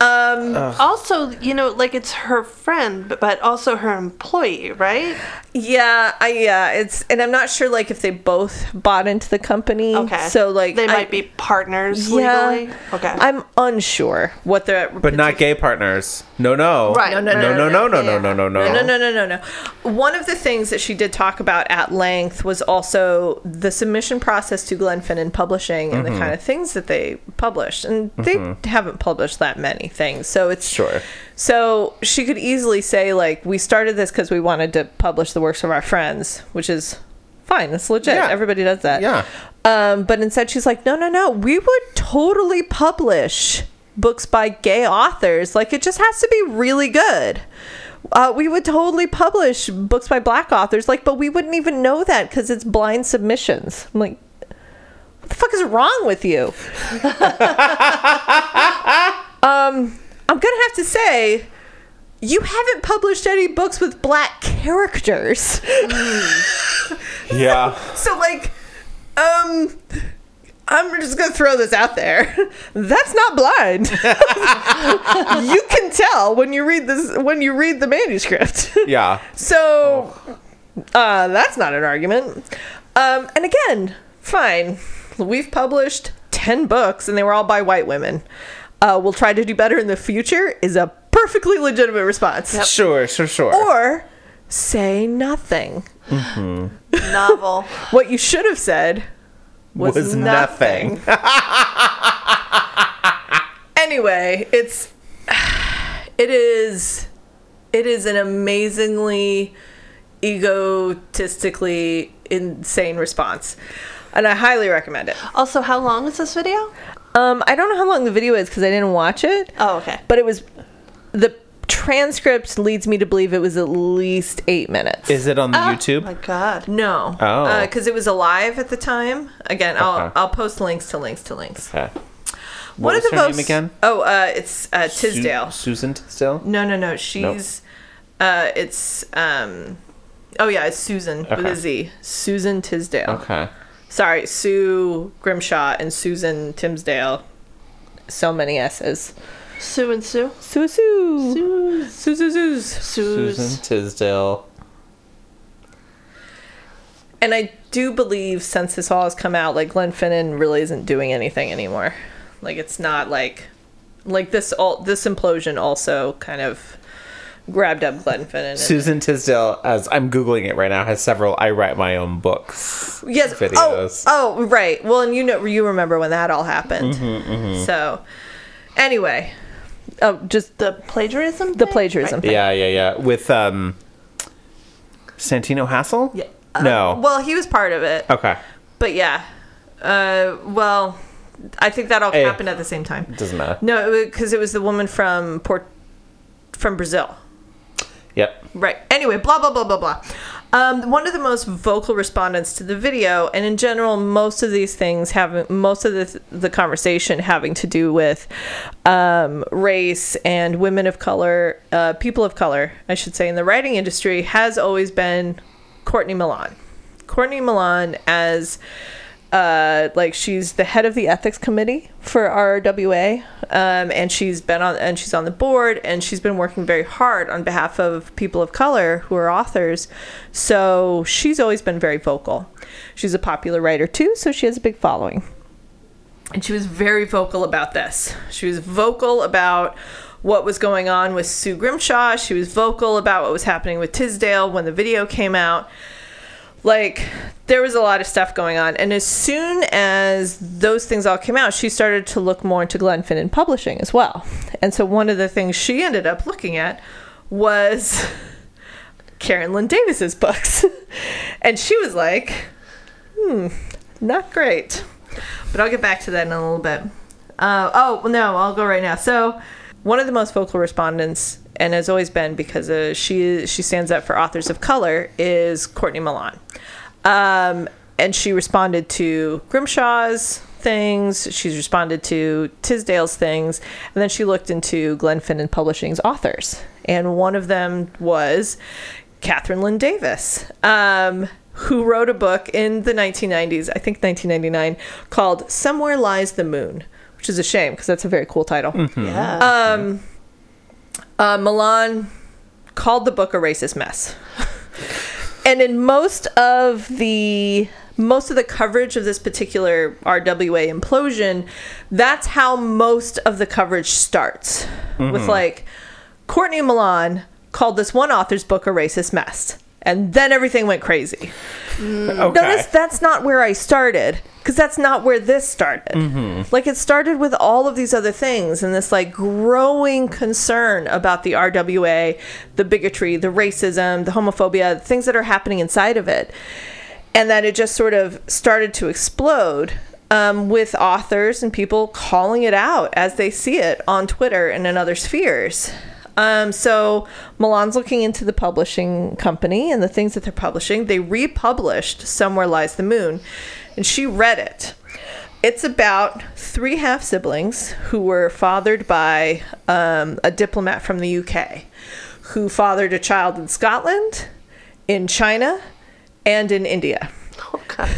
um, ugh. Also, you know, like, it's her friend, but also her employee, right? Yeah, I, yeah, it's, and I'm not sure, like, if they both bought into the company. Okay. So, like, they I, might be partners yeah, legally. Okay. I'm unsure what they're. But not gay partners. No, no. Right. No, no, no, no, no, no, no, no, no, no, no, no, no, no, no. One of the things that she did talk about at length was also the submission process to Glenfinnan Publishing and mm-hmm. the kind of things that they published. And they mm-hmm. haven't published that many things. So, it's. Sure. So, she could easily say, like, we started this because we wanted to publish the works of our friends, which is fine. It's legit. Yeah. Everybody does that. Yeah. Um, but instead, she's like, no, no, no. We would totally publish books by gay authors. Like, it just has to be really good. Uh, we would totally publish books by black authors. Like, but we wouldn't even know that because it's blind submissions. I'm like, what the fuck is wrong with you? um, I'm going to have to say, you haven't published any books with black characters. Mm. yeah. So, like, um, I'm just going to throw this out there. That's not blind. You can tell when you read this, when you read the manuscript. Yeah. So, oh. uh, that's not an argument. Um, and again, fine. We've published ten books and they were all by white women. Uh, we'll try to do better in the future is a perfectly legitimate response. Yep. Sure, sure, sure. Or say nothing. Mm-hmm. Novel. What you should have said was, was nothing. nothing. Anyway, it's it is it is an amazingly egotistically insane response, and I highly recommend it. Also, how long is this video? Um, I don't know how long the video is because I didn't watch it. Oh, okay. But it was. The transcript leads me to believe it was at least eight minutes. Is it on the oh, YouTube? Oh, my God. No. Oh. Because uh, it was alive at the time. Again, okay. I'll I'll post links to links to links. Okay. What is her most, name again? Oh, uh, it's uh, Tisdale. Su- Susan Tisdale? No, no, no. She's, nope. uh, it's, um, oh, yeah, it's Susan okay. with a Z. Susan Tisdale. Okay. Sorry, Sue Grimshaw and Susan Tisdale. So many S's. Sue and Sue. Sue, Sue. Sue, Sue, Sue. Susan Tisdale. And I do believe since this all has come out, like, Glenfinnan really isn't doing anything anymore. Like, it's not like... Like, this all this implosion also kind of grabbed up Glenfinnan. Susan Tisdale, as I'm Googling it right now, has several I Write My Own Books yes. videos. Oh, oh, right. Well, and you know, you remember when that all happened. Mm-hmm, mm-hmm. So... Anyway, oh, just the plagiarism thing? The plagiarism thing. Yeah, yeah, yeah. With um, Santino Hassel? Yeah. Uh, no. Well, he was part of it. Okay. But yeah. Uh, well, I think that all hey, happened at the same time. It doesn't matter. No, because it, it was the woman from Port- from Brazil. Yep. Right. Anyway, blah, blah, blah, blah, blah. Um, one of the most vocal respondents to the video, and in general, most of these things having most of the the conversation having to do with um, race and women of color, uh, people of color, I should say, in the writing industry, has always been Courtney Milan. Courtney Milan as uh, like she's the head of the ethics committee for R R W A, um, and she's been on and she's on the board, and she's been working very hard on behalf of people of color who are authors. So she's always been very vocal. She's a popular writer too, so she has a big following. And she was very vocal about this. She was vocal about what was going on with Sue Grimshaw. She was vocal about what was happening with Tisdale when the video came out. Like, there was a lot of stuff going on. And as soon as those things all came out, she started to look more into Glenfinnan Publishing as well. And so one of the things she ended up looking at was Karen Lynn Davis's books. And she was like, hmm, not great. But I'll get back to that in a little bit. Uh, oh, no, I'll go right now. So one of the most vocal respondents, and has always been because uh, she she stands up for authors of color, is Courtney Milan. Um, and she responded to Grimshaw's things. She's responded to Tisdale's things. And then she looked into Glenfinnan Publishing's authors. And one of them was Kathryn Lynn Davis, um, who wrote a book in the nineteen nineties, I think nineteen ninety-nine, called Somewhere Lies the Moon, which is a shame because that's a very cool title. Mm-hmm. Yeah. Um, uh, Milan called the book a racist mess. And in most of the most of the coverage of this particular R W A implosion, that's how most of the coverage starts. Mm-hmm. With like, Courtney Milan called this one author's book a racist mess. And then everything went crazy. Mm. Okay. Notice that's not where I started, because that's not where this started. Mm-hmm. Like, it started with all of these other things and this like growing concern about the R W A, the bigotry, the racism, the homophobia, things that are happening inside of it. And then it just sort of started to explode um, with authors and people calling it out as they see it on Twitter and in other spheres. Um, so Milan's looking into the publishing company and the things that they're publishing. They republished Somewhere Lies the Moon, and she read it. It's about three half-siblings who were fathered by um, a diplomat from the U K, who fathered a child in Scotland, in China, and in India. Oh, God.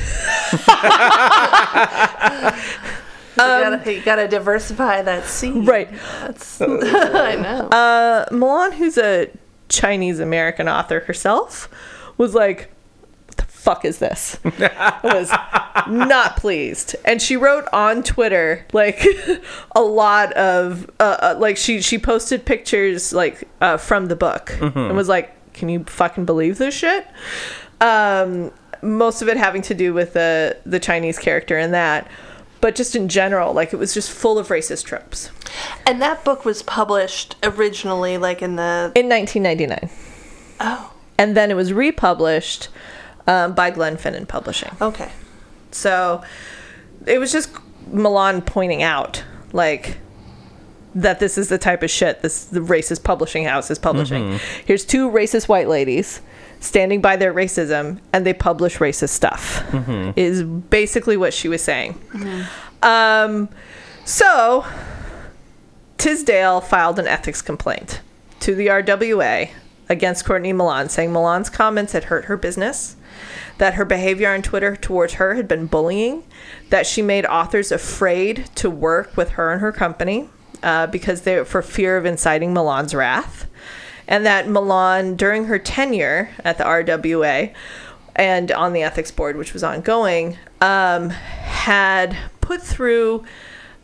You, um, gotta, you gotta diversify that seed. Right. That's, I know. Uh, Milan, who's a Chinese-American author herself, was like, what the fuck is this? Was not pleased. And she wrote on Twitter, like, a lot of, uh, uh, like, she, she posted pictures, like, uh, from the book. Mm-hmm. And was like, can you fucking believe this shit? Um, most of it having to do with the, the Chinese character in that. But just in general, like, it was just full of racist tropes. And that book was published originally, like, in the... in nineteen ninety-nine. Oh. And then it was republished um, by Glenfinnan Publishing. Okay. So it was just Milan pointing out, like, that this is the type of shit this the racist publishing house is publishing. Mm-hmm. Here's two racist white ladies standing by their racism, and they publish racist stuff. Mm-hmm. Is basically what she was saying. Mm-hmm. Um, so Tisdale filed an ethics complaint to the R W A against Courtney Milan, saying Milan's comments had hurt her business, that her behavior on Twitter towards her had been bullying, that she made authors afraid to work with her and her company uh, because they for fear of inciting Milan's wrath. And that Milan, during her tenure at the R W A and on the ethics board, which was ongoing, um, had put through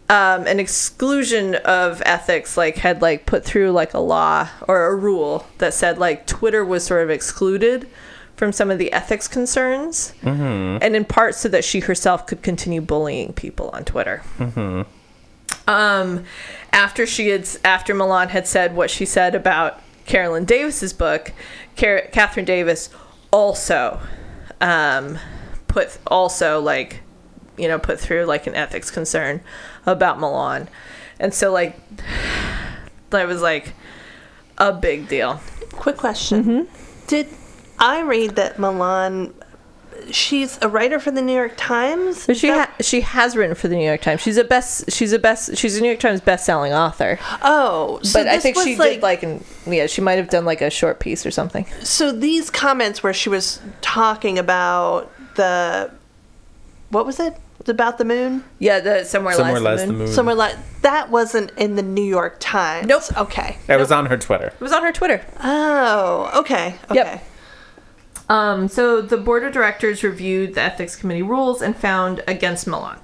um, an exclusion of ethics, like had like put through like a law or a rule that said like Twitter was sort of excluded from some of the ethics concerns. Mm-hmm. And in part so that she herself could continue bullying people on Twitter. Mm-hmm. Um, after she had, after Milan had said what she said about Karen Lynn Davis's book, Car- Kathryn Davis also um, put also like you know put through like an ethics concern about Milan, and so like that was like a big deal. Quick question: mm-hmm. Did I read that Milan? She's a writer for the New York Times. She that- ha- she has written for the New York Times. She's a best. She's a best. She's a New York Times best-selling author. Oh, so but this I think was she like, did like an yeah. She might have done like a short piece or something. So these comments where she was talking about the what was it? It's about the moon. Yeah, the somewhere, somewhere lies, lies the moon. The moon. Somewhere lies that wasn't in the New York Times. Nope. Okay. It nope. was on her Twitter. It was on her Twitter. Oh, okay. Okay. Yep. Um, so the board of directors reviewed the ethics committee rules and found against Milan.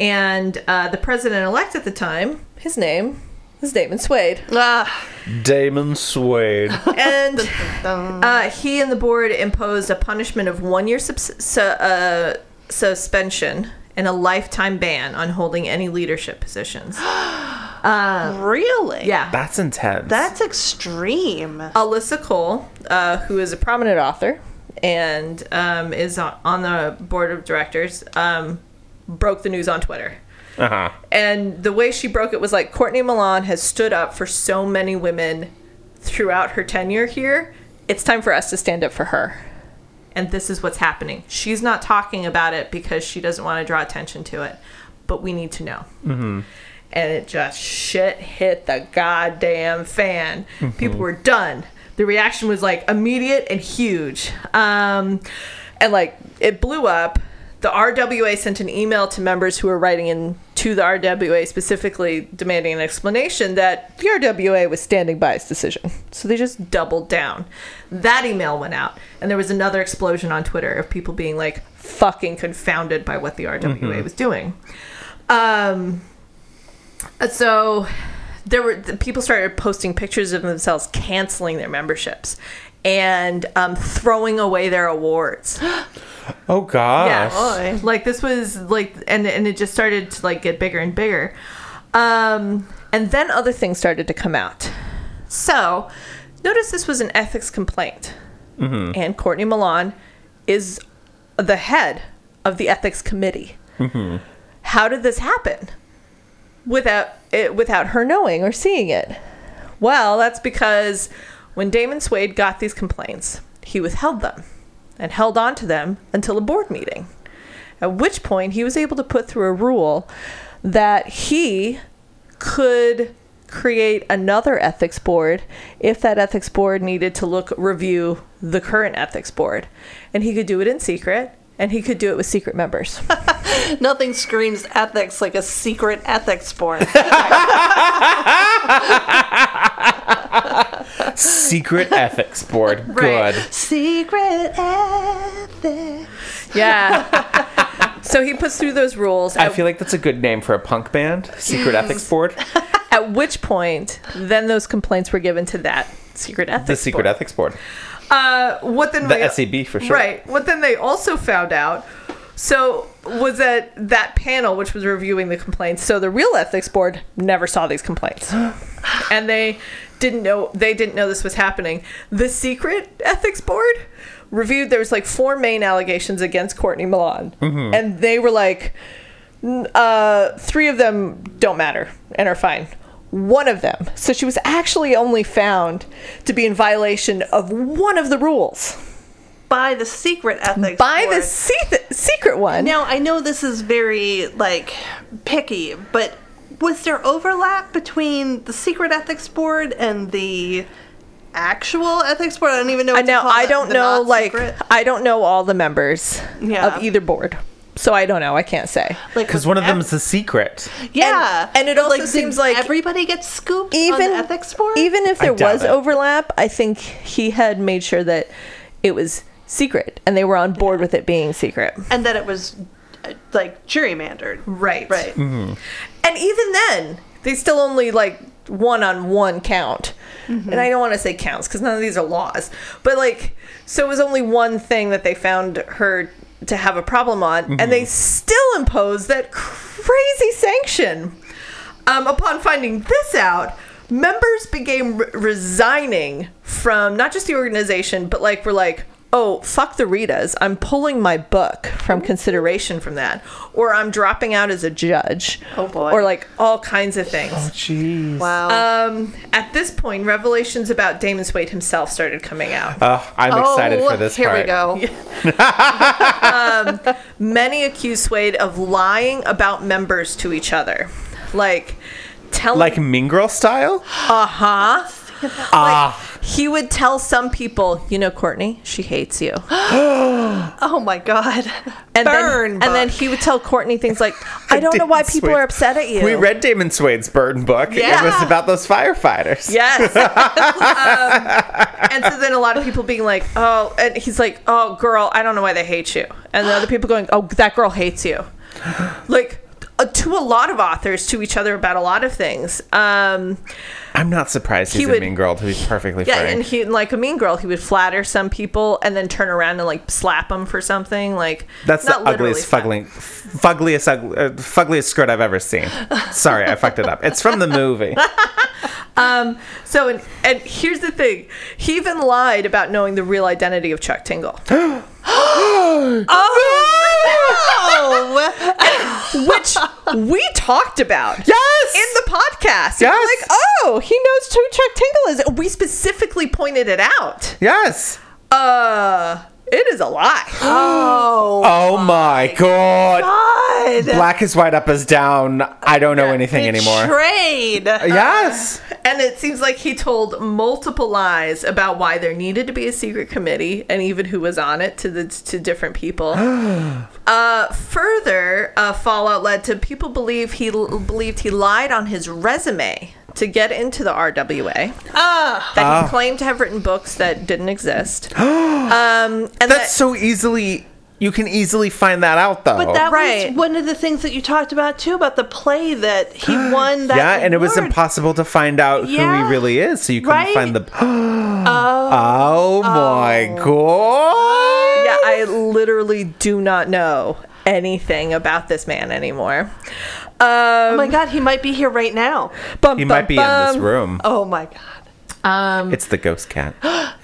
And uh, the president-elect at the time, his name is Damon Suede. Ah. Damon Suede. And uh, he and the board imposed a punishment of one year subs- su- uh, suspension and a lifetime ban on holding any leadership positions. Uh, really? Yeah. That's intense. That's extreme. Alyssa Cole, uh, who is a prominent author and um, is on the board of directors, um, broke the news on Twitter. Uh-huh. And the way she broke it was like, Courtney Milan has stood up for so many women throughout her tenure here. It's time for us to stand up for her. And this is what's happening. She's not talking about it because she doesn't want to draw attention to it. But we need to know. Mm-hmm. And it just shit hit the goddamn fan. Mm-hmm. People were done. The reaction was like immediate and huge. Um, and like it blew up. The R W A sent an email to members who were writing in to the R W A specifically demanding an explanation that the R W A was standing by its decision. So they just doubled down. That email went out, and there was another explosion on Twitter of people being like fucking confounded by what the R W A mm-hmm. was doing. Um, so there were the people started posting pictures of themselves canceling their memberships and um, throwing away their awards. Oh gosh. Yes. Like this was like and and it just started to like get bigger and bigger. Um and then other things started to come out. So, notice this was an ethics complaint. Mm-hmm. And Courtney Milan is the head of the ethics committee. Mm-hmm. How did this happen? Without it without her knowing or seeing it. Well, that's because when Damon Suede got these complaints, he withheld them and held on to them until a board meeting, at which point he was able to put through a rule that he could create another ethics board if that ethics board needed to look, review the current ethics board. And he could do it in secret, and he could do it with secret members. Nothing screams ethics like a secret ethics board. Secret ethics board. Right. Good. Secret ethics. Yeah. So he puts through those rules. I feel like that's a good name for a punk band. Secret yes. ethics board. At which point, then those complaints were given to that secret ethics board. The secret board. ethics board. Uh, what then? The we, S A B for sure. Right. What then they also found out, so was that that panel which was reviewing the complaints, so the real ethics board never saw these complaints. And they didn't know, they didn't know this was happening. The secret ethics board reviewed, there was like four main allegations against Courtney Milan. Mm-hmm. And they were like, uh, three of them don't matter and are fine. One of them. So she was actually only found to be in violation of one of the rules. By the secret ethics By board. the se- secret one. Now, I know this is very, like, picky, but was there overlap between the secret ethics board and the actual ethics board? I don't even know what I know, to call I don't it, know, like, I don't know all the members yeah. of either board. So I don't know. I can't say. Because like, one of them is the secret. Yeah. And, and it also like, seems like... Everybody gets scooped even, on the ethics board? Even if there was it. overlap, I think he had made sure that it was secret. And they were on board yeah. with it being secret. And that it was, like, gerrymandered. Right. Right. Mm-hmm. And even then, they still only, like, one-on-one count. Mm-hmm. And I don't want to say counts, because none of these are laws. But, like, so it was only one thing that they found her... to have a problem on, mm-hmm. and they still impose that crazy sanction. Um, upon finding this out, members began re- resigning from not just the organization, but like, were like, oh, fuck the Ritas. I'm pulling my book from consideration from that. Or I'm dropping out as a judge. Oh, boy. Or like all kinds of things. Oh, jeez. Wow. Um, at this point, revelations about Damon Suede himself started coming out. Uh, I'm oh, excited for this here part. Here we go. um, many accused Suede of lying about members to each other. Like, telling... Like Mean Girl style? Uh-huh. Like, ah. He would tell some people, you know, Courtney, she hates you. Oh my God. And burn then, book. And then he would tell Courtney things like, I don't Damon know why people Suede. Are upset at you. We read Damon Suede's burn book. Yeah. It was about those firefighters. Yes. um, and so then a lot of people being like, oh, and he's like, oh, girl, I don't know why they hate you. And the other people going, oh, that girl hates you. Like, uh, to a lot of authors, to each other about a lot of things. Um, I'm not surprised he's he would, a mean girl, to be perfectly yeah, frank. Yeah, and he, like a mean girl, he would flatter some people and then turn around and like slap them for something. Like that's the ugliest, fuggling, fuggliest, ugly, uh, fuggliest skirt I've ever seen. Sorry, I fucked it up. It's from the movie. Um, so, and, and here's the thing. He even lied about knowing the real identity of Chuck Tingle. Oh, no! Which we talked about. Yes! In the podcast. Yes! We're like, oh, he knows who Chuck Tingle is. We specifically pointed it out. Yes. Uh... It is a lie. Oh, oh my God. God. Black is white, up is down. I don't know yeah, anything anymore. Betrayed. Yes. Uh, and it seems like he told multiple lies about why there needed to be a secret committee and even who was on it to the to different people. uh, further, uh, fallout led to people believe he l- believed he lied on his resume to get into the R W A. Oh. That he claimed to have written books that didn't exist. um, and That's that, so easily... You can easily find that out, though. But that right. was one of the things that you talked about, too, about the play that he won that Yeah, award. And it was impossible to find out yeah. who he really is, so you couldn't right. find the... oh. Oh, my oh. God! Yeah, I literally do not know anything about this man anymore. Um, oh my God, he might be here right now. Bum, he bum, might be bum. in this room. Oh my God. Um, it's the ghost cat.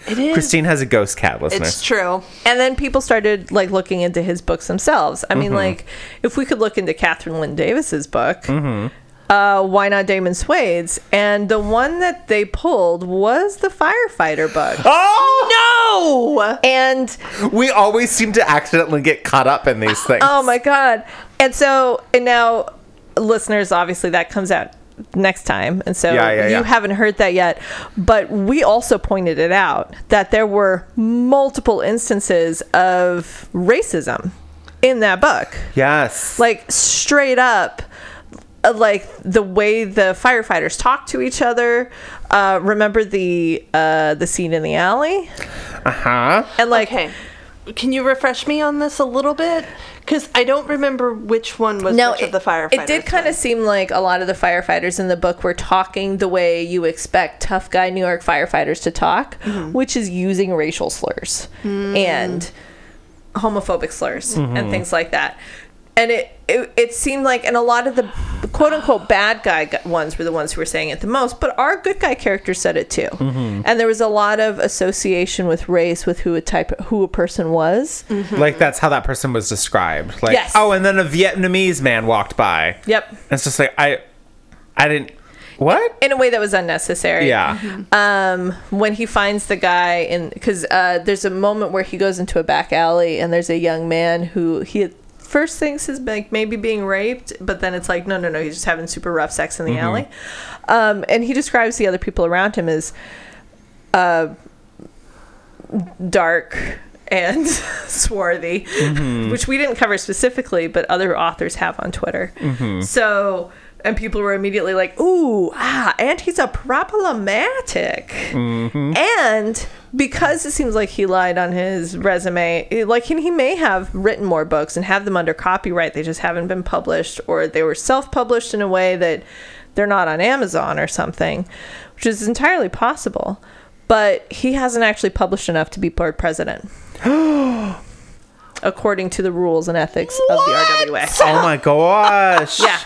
It is. Christine has a ghost cat, listeners. It's true. And then people started like looking into his books themselves. I mean, mm-hmm. like, if we could look into Kathryn Lynn Davis's book, mm-hmm. uh, why not Damon Suede's? And the one that they pulled was the firefighter book. Oh! No! And... we always seem to accidentally get caught up in these things. Oh my God. And so, and now... listeners, obviously that comes out next time, and so yeah, yeah, you yeah. haven't heard that yet, but we also pointed it out that there were multiple instances of racism in that book. Yes. Like straight up, like the way the firefighters talk to each other. Uh remember the uh the scene in the alley? Uh-huh. And like okay. Can you refresh me on this a little bit? Because I don't remember which one was no, which it, of the firefighters. It did kind of seem like a lot of the firefighters in the book were talking the way you expect tough guy New York firefighters to talk, mm-hmm. which is using racial slurs mm. and homophobic slurs mm-hmm. and things like that. And it, it it seemed like, and a lot of the quote-unquote bad guy ones were the ones who were saying it the most, but our good guy character said it too. Mm-hmm. And there was a lot of association with race, with who a type, who a person was. Mm-hmm. Like, that's how that person was described. Like, yes. Oh, and then a Vietnamese man walked by. Yep. And it's just like, I, I didn't... What? In a way that was unnecessary. Yeah. Mm-hmm. Um, when he finds the guy in... Because uh, there's a moment where he goes into a back alley, and there's a young man who... he. Had, first things is like maybe being raped, but then it's like no no no he's just having super rough sex in the mm-hmm. alley, um and he describes the other people around him as uh dark and swarthy, mm-hmm. which we didn't cover specifically, but other authors have on Twitter. Mm-hmm. So and people were immediately like, ooh, ah, and he's a problematic. Mm-hmm. And because it seems like he lied on his resume, it, like he, he may have written more books and have them under copyright. They just haven't been published, or they were self-published in a way that they're not on Amazon or something, which is entirely possible. But he hasn't actually published enough to be board president. According to the rules and ethics what? of the R W A. Oh my gosh. Yeah.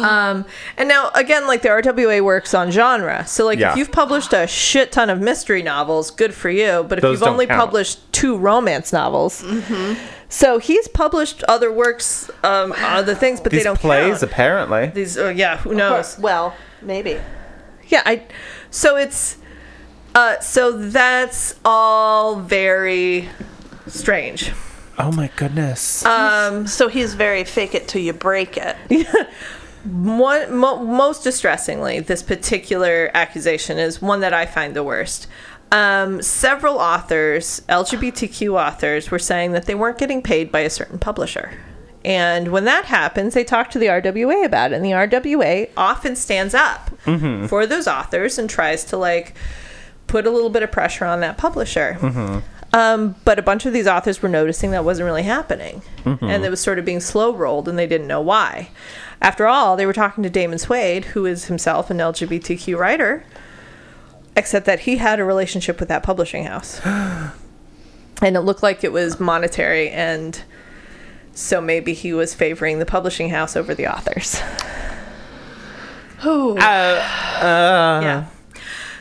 Um, and now, again, like the R W A works on genre. So, like, yeah. if you've published a shit ton of mystery novels, good for you. But if Those you've only count. published two romance novels, mm-hmm. so he's published other works, um, other things, but These they don't plays, count. apparently. These, uh, yeah, who knows? Well, maybe. Yeah, I. So it's. Uh, so that's all very strange. Oh my goodness. Um, so he's very fake it till you break it. Yeah. One, mo- most distressingly, this particular accusation is one that I find the worst. Um, several authors, L G B T Q authors, were saying that they weren't getting paid by a certain publisher. And when that happens, they talk to the R W A about it. And the R W A often stands up mm-hmm. for those authors and tries to like put a little bit of pressure on that publisher. Mm-hmm. Um, but a bunch of these authors were noticing that wasn't really happening. Mm-hmm. And it was sort of being slow rolled, and they didn't know why. After all, they were talking to Damon Suede, who is himself an L G B T Q writer, except that he had a relationship with that publishing house. And it looked like it was monetary, and so maybe he was favoring the publishing house over the authors. Oh. Uh, uh. Yeah.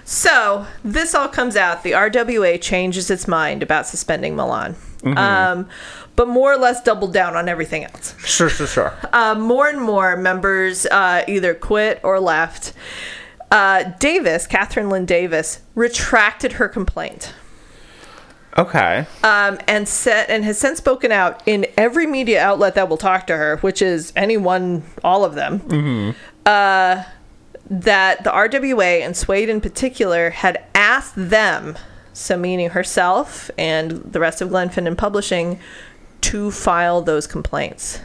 So, this all comes out. The R W A changes its mind about suspending Milan. Mm-hmm. Um, but more or less doubled down on everything else. Sure, sure, sure. Uh, more and more members uh, either quit or left. Uh, Davis, Kathryn Lynn Davis, retracted her complaint. Okay. Um, and set, and has since spoken out in every media outlet that will talk to her, which is anyone, all of them. Mm-hmm. Uh... that the R W A and Suede in particular had asked them, so meaning herself and the rest of Glenfinnan Publishing, to file those complaints.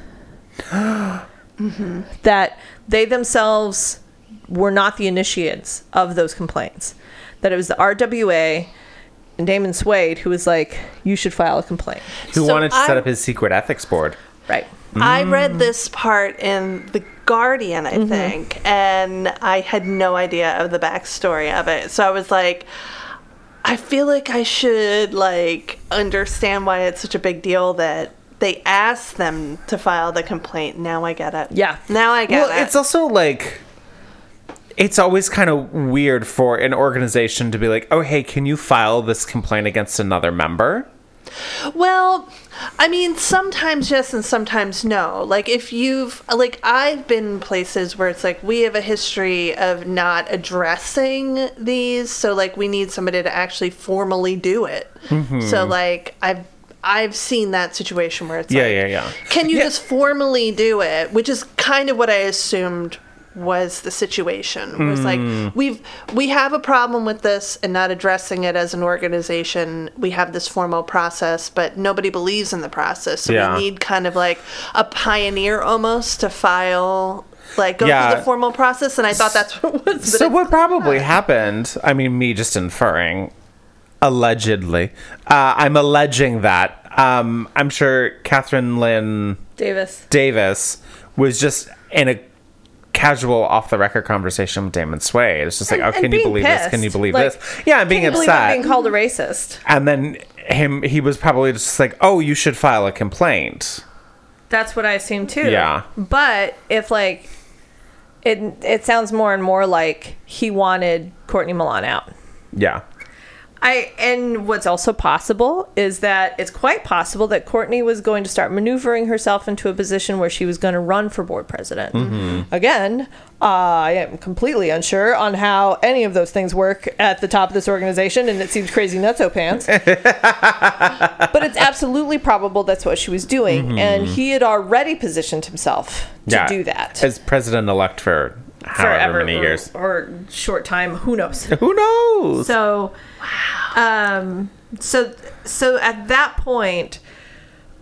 Mm-hmm. That they themselves were not the initiates of those complaints. That it was the R W A and Damon Suede who was like, you should file a complaint. Who so wanted to I- set up his secret ethics board. Right. Mm. I read this part in The Guardian, I mm-hmm. think, and I had no idea of the backstory of it. So I was like, I feel like I should, like, understand why it's such a big deal that they asked them to file the complaint. Now I get it. Yeah. Now I get well, it. Well, it's also, like, it's always kind of weird for an organization to be like, oh, hey, can you file this complaint against another member? Well, I mean, sometimes yes and sometimes no. Like, if you've, like, I've been places where it's like, we have a history of not addressing these, so, like, we need somebody to actually formally do it. Mm-hmm. So, like, I've I've seen that situation where it's yeah, like, yeah, yeah. can you yeah. just formally do it? Which is kind of what I assumed was the situation. It was mm. like, we've we have a problem with this and not addressing it as an organization. We have this formal process, but nobody believes in the process. So yeah. we need kind of like a pioneer almost to file, like go yeah. through the formal process. And I thought that's what was. So what probably not. happened, I mean, me just inferring, allegedly. Uh, I'm alleging that. Um, I'm sure Kathryn Lynn Davis Davis was just in a casual off-the-record conversation with Damon Suede. It's just like, and, oh, can you believe pissed. this? Can you believe like, this? Yeah, I'm being upset. I'm being called a racist. And then him, he was probably just like, oh, you should file a complaint. That's what I assume, too. Yeah. But if, like, it it sounds more and more like he wanted Courtney Milan out. Yeah. I And what's also possible is that it's quite possible that Courtney was going to start maneuvering herself into a position where she was going to run for board president. Mm-hmm. Again, uh, I am completely unsure on how any of those things work at the top of this organization, and it seems crazy nutso pants. But it's absolutely probable that's what she was doing, mm-hmm. and he had already positioned himself to yeah, do that. As president-elect for... However forever many or, years or short time, who knows? Who knows? So, wow. Um, so, so at that point,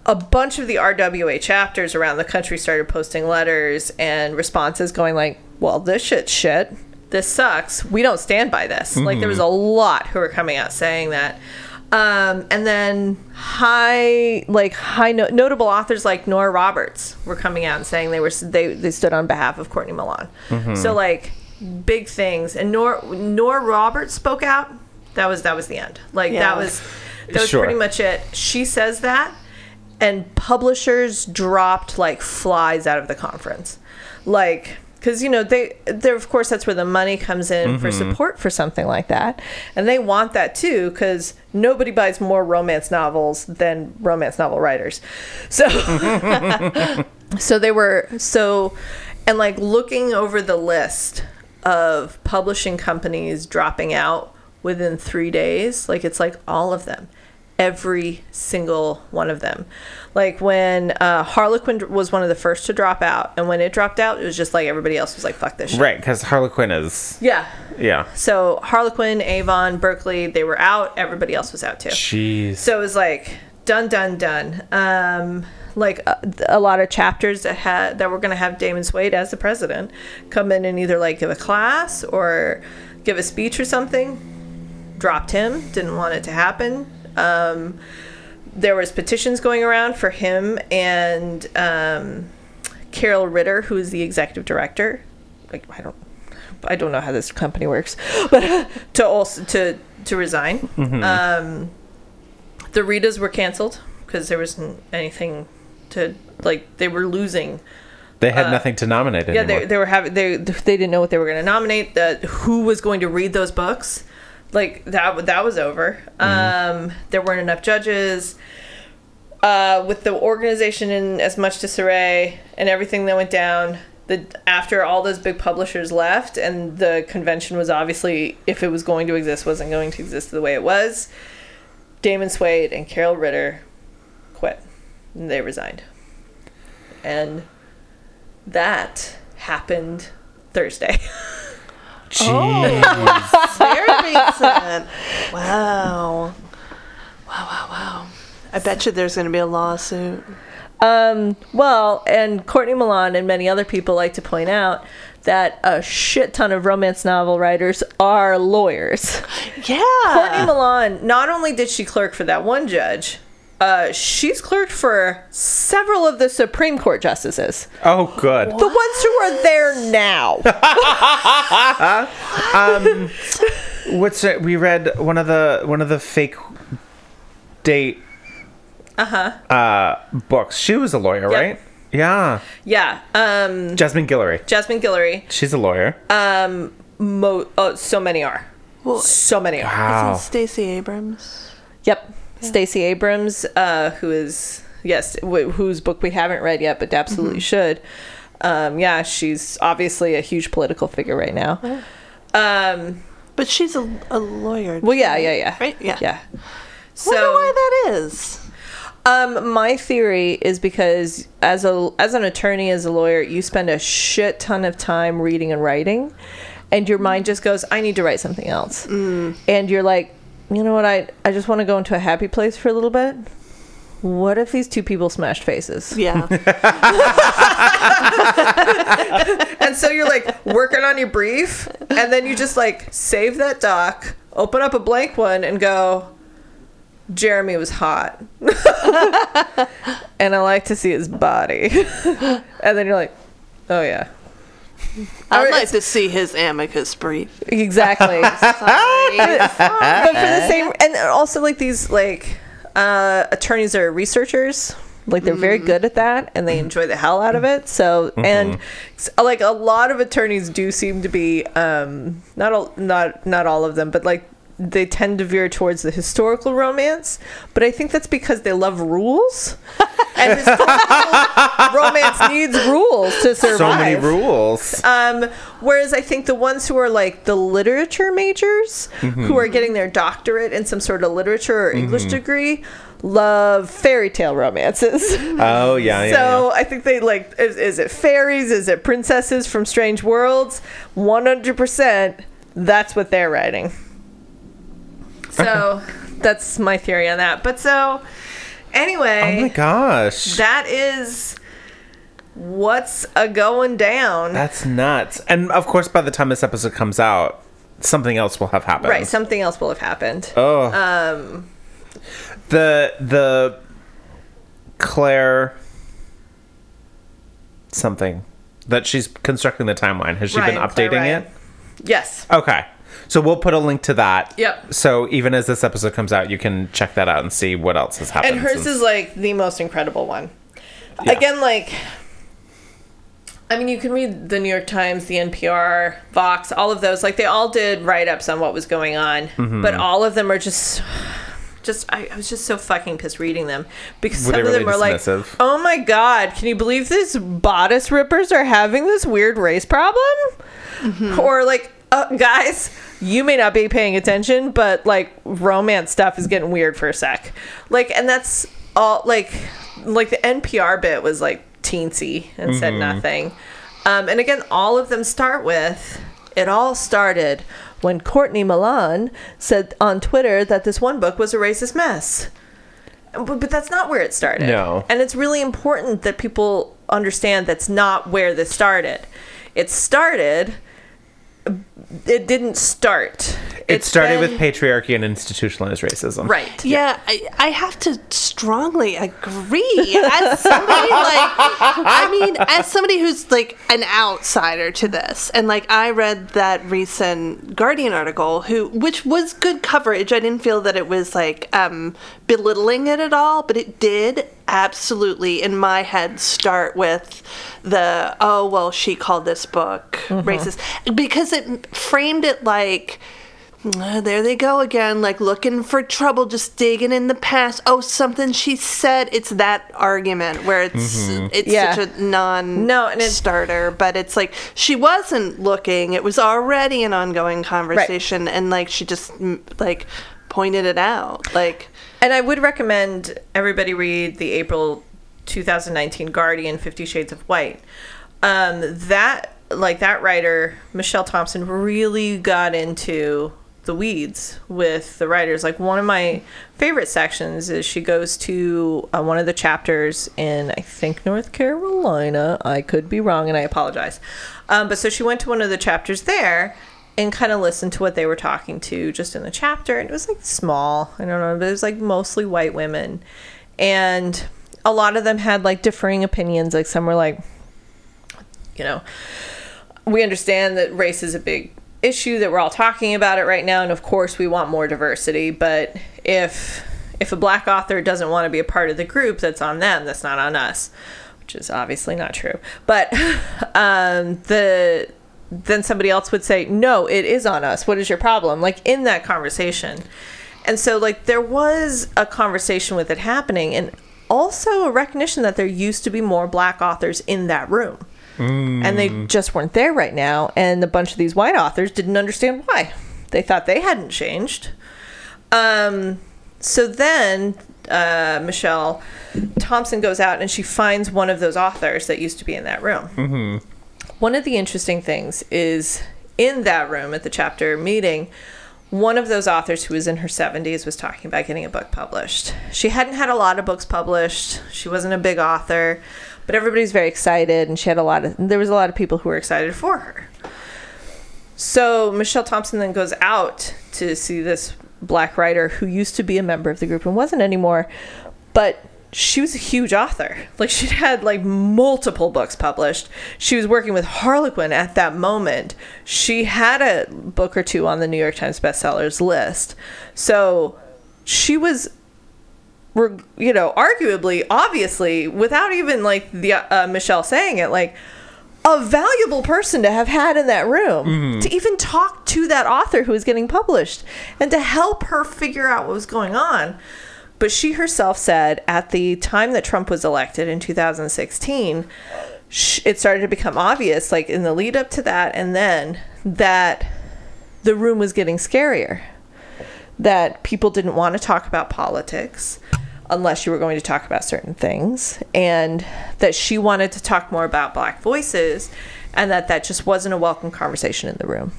a bunch of the R W A chapters around the country started posting letters and responses going like, "Well, this shit's shit. This sucks. We don't stand by this." Mm-hmm. Like, there was a lot who were coming out saying that. Um, and then high, like high no- notable authors like Nora Roberts were coming out and saying they were they, they stood on behalf of Courtney Milan. Mm-hmm. So like big things, and Nora Nora Roberts spoke out. That was that was the end. Like yeah. that was that was sure. pretty much it. She says that, and publishers dropped like flies out of the conference, like. Because, you know, they, they're, of course, that's where the money comes in mm-hmm. for support for something like that. And they want that, too, because nobody buys more romance novels than romance novel writers. So, so they were so and like looking over the list of publishing companies dropping out within three days, like it's like all of them. Every single one of them. Like when uh, Harlequin was one of the first to drop out, and when it dropped out, it was just like everybody else was like, fuck this shit. Right, because Harlequin is... Yeah. Yeah. So Harlequin, Avon, Berkeley, they were out. Everybody else was out too. Jeez. So it was like, done, done, done. Um, like a, a lot of chapters that, had, that were going to have Damon Suede as the president come in and either like give a class or give a speech or something. Dropped him. Didn't want it to happen. Um, there was petitions going around for him and um, Carol Ritter, who is the executive director. Like, I don't, I don't know how this company works, but to also to to resign. Mm-hmm. Um, the Ritas were canceled because there wasn't anything to like. They were losing. They had uh, nothing to nominate anymore. Yeah, they they were having they they didn't know what they were going to nominate. That who was going to read those books. Like, that that was over. Mm-hmm. Um, there weren't enough judges. Uh, with the organization in as much disarray and everything that went down, the, after all those big publishers left, and the convention was obviously, if it was going to exist, wasn't going to exist the way it was, Damon Suede and Carol Ritter quit. And they resigned. And that happened Thursday. Jeez. Oh, Sarah Mason. Wow. Wow, wow, wow. I bet you there's going to be a lawsuit. Um, well, and Courtney Milan and many other people like to point out that a shit ton of romance novel writers are lawyers. Yeah. Courtney Milan, not only did she clerk for that one judge, Uh, she's clerked for several of the Supreme Court justices. Oh, good. What? The ones who are there now. um, what's it? We read one of the one of the fake date uh-huh. uh, books. She was a lawyer, yep. right? Yeah. Yeah. Um, Jasmine Guillory. Jasmine Guillory. She's a lawyer. Um, mo- oh, so many are. Well, so many are. Wow. Isn't Stacey Abrams? Yep. Yeah. Stacey Abrams, uh, who is, yes, w- whose book we haven't read yet, but absolutely mm-hmm. should. Um, yeah, she's obviously a huge political figure right now. Yeah. Um, but she's a, a lawyer. Well, yeah, yeah, yeah. Right? Yeah. yeah. So, wonder why that is. Um, my theory is because as a as an attorney, as a lawyer, you spend a shit ton of time reading and writing, and your mind just goes, I need to write something else. Mm. And you're like, you know what, I I just want to go into a happy place for a little bit. What if these two people smashed faces? Yeah. And so you're like working on your brief, and then you just like save that doc, open up a blank one, and go, Jeremy was hot. And I like to see his body. And then you're like, oh yeah. I'd or like to see his amicus brief. Exactly. Sorry. But, but for the same, and also like these like uh, attorneys are researchers. Like they're mm-hmm. very good at that, and they enjoy the hell out of it. So, mm-hmm. and like a lot of attorneys do seem to be um, not all, not not all of them, but like they tend to veer towards the historical romance. But I think that's because they love rules. And historical romance needs rules to survive. So many rules. Um, whereas I think the ones who are like the literature majors, mm-hmm. who are getting their doctorate in some sort of literature or English mm-hmm. degree, love fairy tale romances. Oh, yeah, yeah. So yeah. I think they like, is, is it fairies? Is it princesses from strange worlds? one hundred percent, that's what they're writing. So that's my theory on that. But so... Anyway, oh my gosh, that is what's a going down. That's nuts. And of course, by the time this episode comes out, something else will have happened. Right, something else will have happened. Oh, um, the the Claire something that she's constructing the timeline. Has she Ryan, been updating Claire it? Yes. Okay. So we'll put a link to that. Yep. So even as this episode comes out, you can check that out and see what else has happened. And hers is like the most incredible one. Yeah. Again, like, I mean, you can read the New York Times, the N P R, Vox, all of those. Like they all did write-ups on what was going on, mm-hmm. but all of them are just, just I, I was just so fucking pissed reading them because were some of them really are dismissive? Like, oh my God, can you believe these bodice rippers are having this weird race problem? Mm-hmm. Or like, Uh, guys, you may not be paying attention, but like romance stuff is getting weird for a sec. Like, and that's all like, like the N P R bit was like teensy and mm-hmm. said nothing. Um, and again, all of them start with, it all started when Courtney Milan said on Twitter that this one book was a racist mess. But, but that's not where it started. No. And it's really important that people understand that's not where this started. It started... It didn't start. It started been... with patriarchy and institutionalized racism. Right. Yeah, yeah. I, I have to strongly agree. As somebody, like, I mean, as somebody who's, like, an outsider to this, and, like, I read that recent Guardian article, who which was good coverage. I didn't feel that it was, like, um, belittling it at all, but it did absolutely, in my head, start with the, oh, well, she called this book mm-hmm. racist. Because it framed it like... Uh, there they go again, like looking for trouble, just digging in the past. Oh, something she said. It's that argument where it's mm-hmm. it's yeah. such a non-starter, no, but it's like she wasn't looking. It was already an ongoing conversation, right. and like she just like pointed it out. Like, and I would recommend everybody read the April twenty nineteen Guardian Fifty Shades of White. Um, that like that writer Michelle Thompson really got into the weeds with the writers. Like, one of my favorite sections is she goes to uh, one of the chapters in, I think, North Carolina. I could be wrong, and I apologize. Um, but so she went to one of the chapters there and kind of listened to what they were talking to just in the chapter. And it was, like, small. I don't know, but it was, like, mostly white women. And a lot of them had, like, differing opinions. Like, some were like, you know, we understand that race is a big issue, that we're all talking about it right now, and of course we want more diversity, but if if a black author doesn't want to be a part of the group, that's on them, that's not on us, which is obviously not true. But um the then somebody else would say, no, it is on us, what is your problem, like in that conversation. And so, like, there was a conversation with it happening, and also a recognition that there used to be more black authors in that room. Mm. And they just weren't there right now. And a bunch of these white authors didn't understand why. They thought they hadn't changed. Um, so then uh, Michelle Thompson goes out and she finds one of those authors that used to be in that room. Mm-hmm. One of the interesting things is in that room at the chapter meeting, one of those authors who was in her seventies was talking about getting a book published. She hadn't had a lot of books published. She wasn't a big author. But everybody's very excited, and she had a lot of, there was a lot of people who were excited for her. So Michelle Thompson then goes out to see this black writer who used to be a member of the group and wasn't anymore, but she was a huge author. Like, she'd had, like, multiple books published. She was working with Harlequin at that moment. She had a book or two on the New York Times bestsellers list. So she was... were, you know, arguably, obviously, without even, like, the uh, Michelle saying it, like, a valuable person to have had in that room, mm. to even talk to that author who was getting published, and to help her figure out what was going on. But she herself said, at the time that Trump was elected in two thousand sixteen, sh- it started to become obvious, like, in the lead up to that, and then, that the room was getting scarier. That people didn't want to talk about politics unless you were going to talk about certain things, and that she wanted to talk more about black voices, and that that just wasn't a welcome conversation in the room,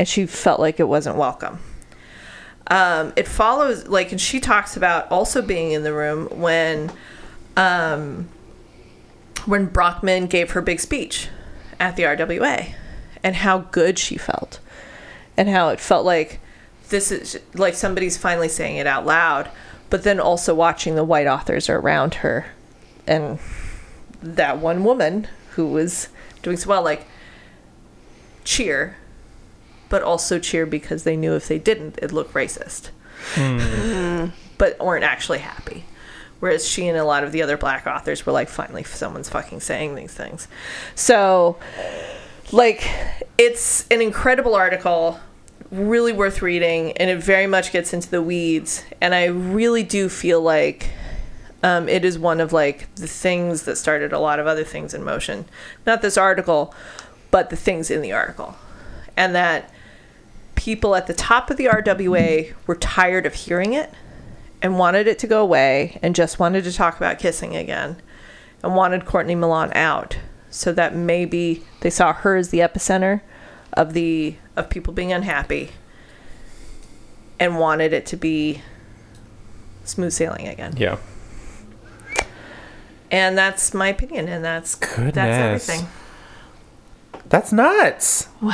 and she felt like it wasn't welcome. Um, it follows, like, and she talks about also being in the room when um, when Brockman gave her big speech at the R W A, and how good she felt, and how it felt like this is like somebody's finally saying it out loud, but then also watching the white authors around her, and that one woman who was doing so well, like, cheer, but also cheer because they knew if they didn't, it looked racist, mm. but weren't actually happy. Whereas she and a lot of the other black authors were like, finally, someone's fucking saying these things. So, like, it's an incredible article. Really worth reading, and it very much gets into the weeds, and I really do feel like um, it is one of, like, the things that started a lot of other things in motion. Not this article, but the things in the article. And that people at the top of the R W A were tired of hearing it and wanted it to go away, and just wanted to talk about kissing again, and wanted Courtney Milan out, so that maybe they saw her as the epicenter of the of people being unhappy, and wanted it to be smooth sailing again. Yeah. And that's my opinion, and that's Goodness. That's everything. That's nuts. Wow.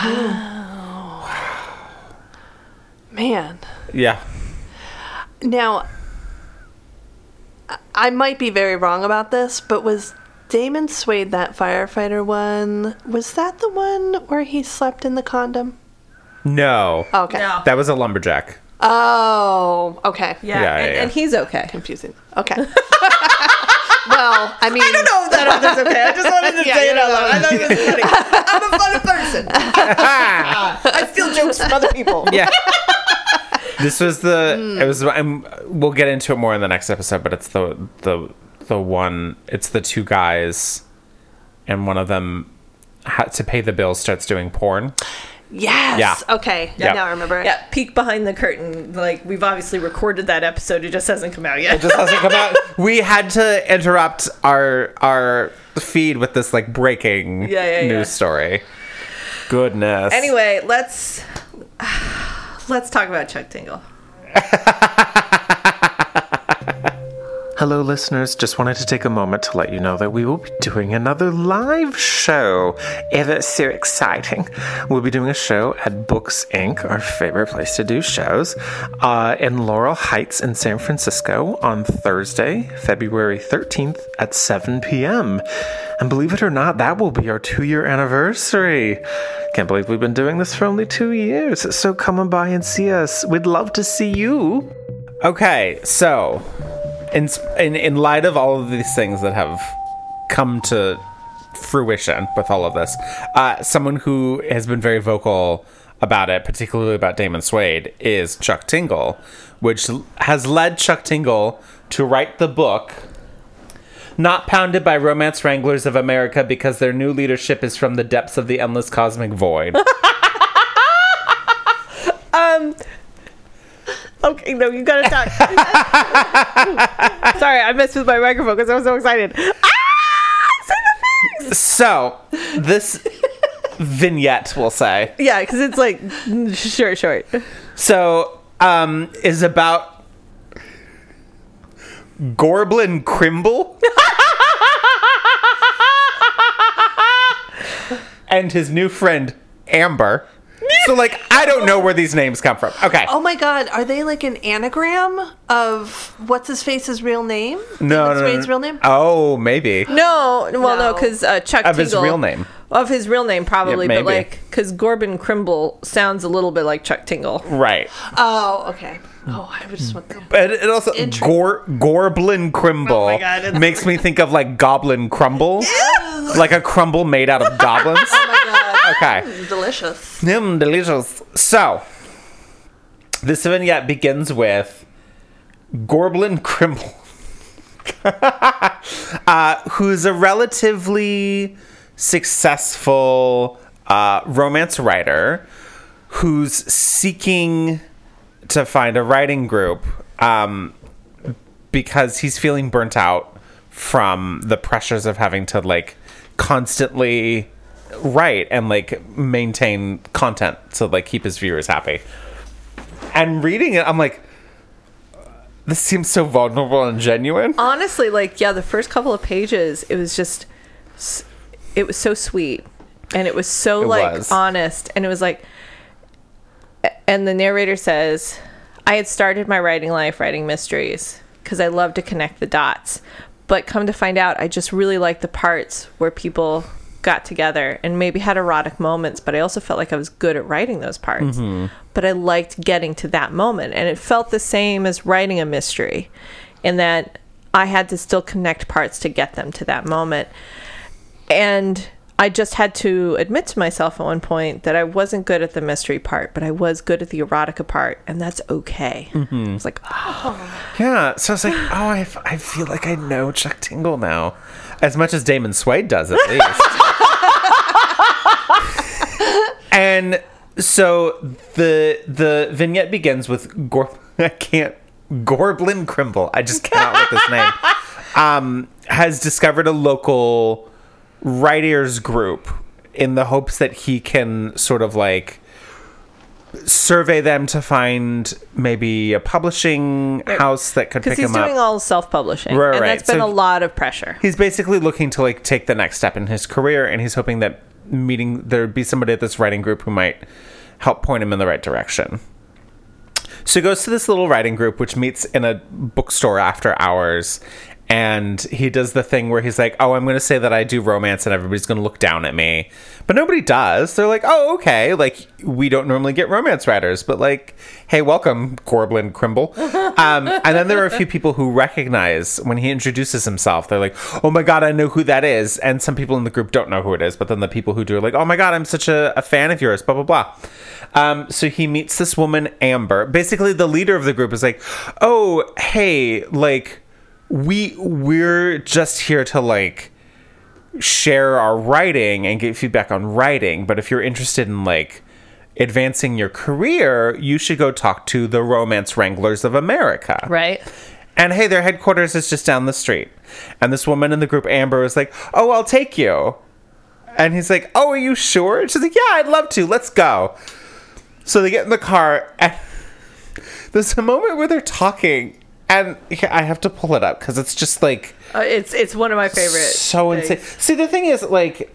Wow. Man. Yeah. Now, I might be very wrong about this, but was Damon Suede, that firefighter one, was that the one where he slept in the condom? No. Okay. No. That was a lumberjack. Oh, okay. Yeah, yeah, and, yeah. and he's okay. Confusing. Okay. Well, I mean... I don't know if that author's okay. I just wanted to yeah, say it out loud. I thought it was funny. I'm a funny person. I steal jokes from other people. Yeah. This was the... Mm. It was. I'm, we'll get into it more in the next episode, but it's the the the one... It's the two guys, and one of them, had to pay the bills, starts doing porn. Yes. Yeah. Okay. Yeah. Now I remember it. Yeah. Peek behind the curtain. Like, we've obviously recorded that episode. It just hasn't come out yet. It just hasn't come out. We had to interrupt our our feed with this like breaking yeah, yeah, news yeah. story. Goodness. Anyway, let's let's talk about Chuck Tingle. Hello, listeners. Just wanted to take a moment to let you know that we will be doing another live show. Ever so exciting. We'll be doing a show at Books, Incorporated, our favorite place to do shows, uh, in Laurel Heights in San Francisco on Thursday, February thirteenth at seven p.m. And believe it or not, that will be our two-year anniversary. Can't believe we've been doing this for only two years. So come on by and see us. We'd love to see you. Okay, so... In, in in light of all of these things that have come to fruition with all of this, uh, someone who has been very vocal about it, particularly about Damon Suede, is Chuck Tingle, which has led Chuck Tingle to write the book Not Pounded by Romance Wranglers of America because their new leadership is from the depths of the endless cosmic void. um... Okay, no, you gotta talk. Sorry, I messed with my microphone because I was so excited. Ah! Say the things! So, this vignette, we'll say. Yeah, because it's like short, short. So, um, is about Gorblin Crimble and his new friend, Amber. So, like, I don't know where these names come from. Okay. Oh, my God. Are they, like, an anagram of what's-his-face's real name? No, no, no. Suede's real name? Oh, maybe. No. Well, no, because no, uh, Chuck of Tingle. Of his real name. Of his real name, probably. Yeah, but, like, because Gorblin Crimble sounds a little bit like Chuck Tingle. Right. Oh, okay. Oh, I would just want the... But it also... Intro- Gor- Gorblin Crimble oh my God, makes me think of, like, Goblin Crumble. Like a crumble made out of goblins. Oh, my God. Okay. Mm, delicious. Mm, delicious. So, this vignette begins with Gorblin Crimble, uh, who's a relatively successful uh, romance writer who's seeking to find a writing group um, because he's feeling burnt out from the pressures of having to, like, constantly... Right, and, like, maintain content to, like, keep his viewers happy. And reading it, I'm like, this seems so vulnerable and genuine. Honestly, like, yeah, the first couple of pages, it was just, it was so sweet. And it was so, it like, was. honest. And it was like, and the narrator says, I had started my writing life writing mysteries because I love to connect the dots. But come to find out, I just really like the parts where people... got together and maybe had erotic moments, but I also felt like I was good at writing those parts. Mm-hmm. But I liked getting to that moment, and it felt the same as writing a mystery in that I had to still connect parts to get them to that moment. And I just had to admit to myself at one point that I wasn't good at the mystery part, but I was good at the erotica part, and that's okay. Mm-hmm. I was like, oh. Yeah, so I was like, oh, I, I feel like I know Chuck Tingle now. As much as Damon Suede does, at least. And so the the vignette begins with Gor- I can't Gorblin Crimble. I just cannot with this name. Um, has discovered a local writers group in the hopes that he can sort of like survey them to find maybe a publishing house that could pick him up. Because he's doing all self-publishing. Right, and right. That's been so a lot of pressure. He's basically looking to like take the next step in his career, and he's hoping that meeting there'd be somebody at this writing group who might help point him in the right direction. So he goes to this little writing group, which meets in a bookstore after hours. And he does the thing where he's like, oh, I'm going to say that I do romance and everybody's going to look down at me. But nobody does. They're like, oh, okay. Like, we don't normally get romance writers. But, like, hey, welcome, Gorblin Crimble. Um, and then there are a few people who recognize when he introduces himself. They're like, oh, my God, I know who that is. And some people in the group don't know who it is. But then the people who do are like, oh, my God, I'm such a, a fan of yours, blah, blah, blah. Um, so he meets this woman, Amber. Basically, the leader of the group is like, oh, hey, like... We, we're just here to, like, share our writing and get feedback on writing. But if you're interested in, like, advancing your career, you should go talk to the Romance Wranglers of America. Right. And, hey, their headquarters is just down the street. And this woman in the group, Amber, was like, oh, I'll take you. And he's like, oh, are you sure? And she's like, yeah, I'd love to. Let's go. So they get in the car. And there's a moment where they're talking. And yeah, I have to pull it up because it's just like uh, it's it's one of my favorite. So things. Insane. See, the thing is, like,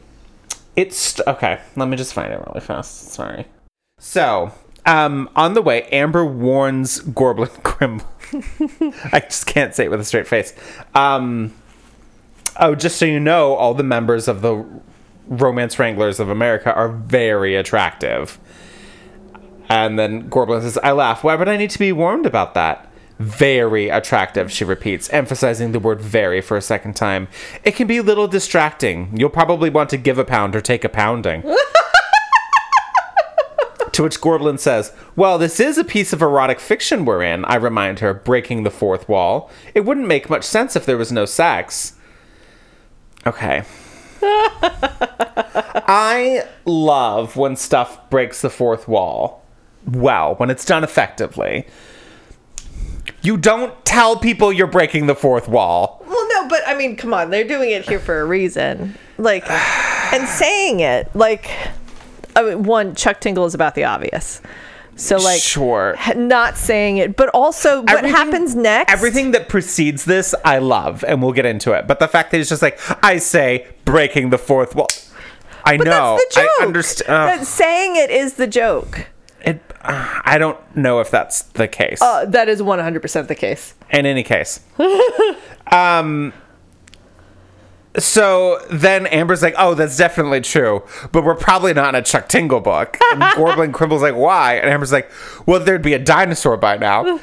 it's okay. Let me just find it really fast. Sorry. So, um, on the way, Amber warns Gorblin Grimble. I just can't say it with a straight face. Um, oh, just so you know, all the members of the Romance Wranglers of America are very attractive. And then Gorblin says, "I laugh. Why would I need to be warned about that?" Very attractive, she repeats, emphasizing the word very for a second time. It can be a little distracting. You'll probably want to give a pound or take a pounding. To which Gorblin says, well, this is a piece of erotic fiction we're in, I remind her, breaking the fourth wall. It wouldn't make much sense if there was no sex. Okay. I love when stuff breaks the fourth wall. Well, when it's done effectively. You don't tell people you're breaking the fourth wall. Well, no, but I mean, come on. They're doing it here for a reason. Like, and saying it. Like, I mean, one, Chuck Tingle is about the obvious. So, like, sure. Not saying it. But also, what everything, happens next? Everything that precedes this, I love. And we'll get into it. But the fact that he's just like, I say, breaking the fourth wall. I but know. That's the joke. I understand. Uh. That saying it is the joke. It, uh, I don't know if that's the case. Uh, that is one hundred percent the case. In any case. um, so then Amber's like, oh, that's definitely true. But we're probably not in a Chuck Tingle book. And Gorblin Crimble's like, why? And Amber's like, well, there'd be a dinosaur by now.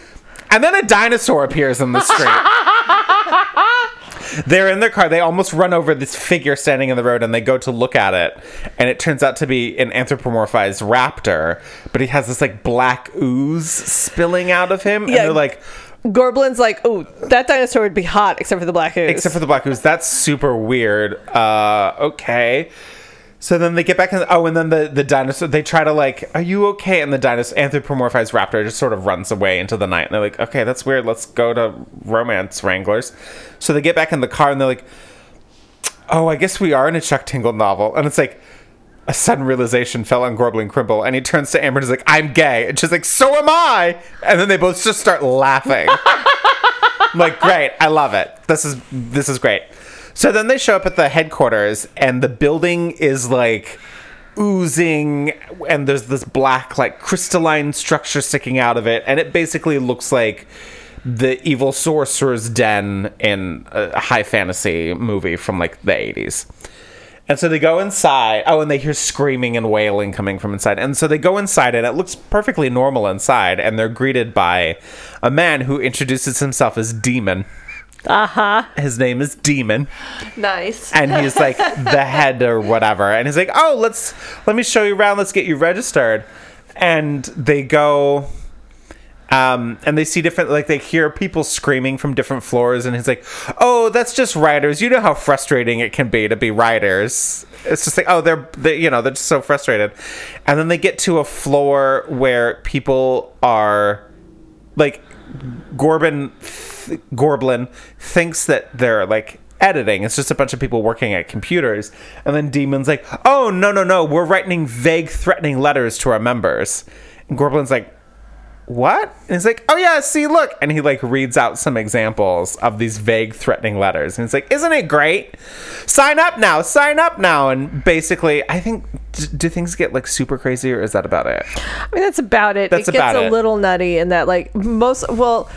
And then a dinosaur appears on the street. They're in their car. They almost run over this figure standing in the road, and they go to look at it. And it turns out to be an anthropomorphized raptor, but he has this, like, black ooze spilling out of him. Yeah. And they're like... Gorblin's like, oh, that dinosaur would be hot, except for the black ooze. Except for the black ooze. That's super weird. Uh, okay. So then they get back, and oh, and then the, the dinosaur, they try to, like, are you okay? And the dinosaur, anthropomorphized raptor just sort of runs away into the night. And they're like, okay, that's weird. Let's go to Romance Wranglers. So they get back in the car, and they're like, oh, I guess we are in a Chuck Tingle novel. And it's like, a sudden realization fell on Gorblin Crimble. And he turns to Amber and is like, I'm gay. And she's like, so am I. And then they both just start laughing. I'm like, great. I love it. This is This is great. So then they show up at the headquarters, and the building is, like, oozing, and there's this black, like, crystalline structure sticking out of it, and it basically looks like the evil sorcerer's den in a high fantasy movie from, like, the eighties. And so they go inside. Oh, and they hear screaming and wailing coming from inside. And so they go inside, and it looks perfectly normal inside, and they're greeted by a man who introduces himself as Demon. Uh-huh. His name is Demon. Nice. And he's like the head or whatever. And he's like, oh, let's let me show you around. Let's get you registered. And they go um, and they see different, like, they hear people screaming from different floors. And he's like, oh, that's just writers. You know how frustrating it can be to be writers. It's just like, oh, they're, they, you know, they're just so frustrated. And then they get to a floor where people are like Gorbin... Th- Gorblin thinks that they're, like, editing. It's just a bunch of people working at computers. And then Demon's like, oh, no, no, no. We're writing vague, threatening letters to our members. And Gorblin's like, what? And he's like, oh yeah, see, look. And he like reads out some examples of these vague threatening letters. And it's like, isn't it great? Sign up now, sign up now. And basically, I think, do things get like super crazy, or is that about it? I mean, that's about it. That's it about gets it. a little nutty in that like most, well,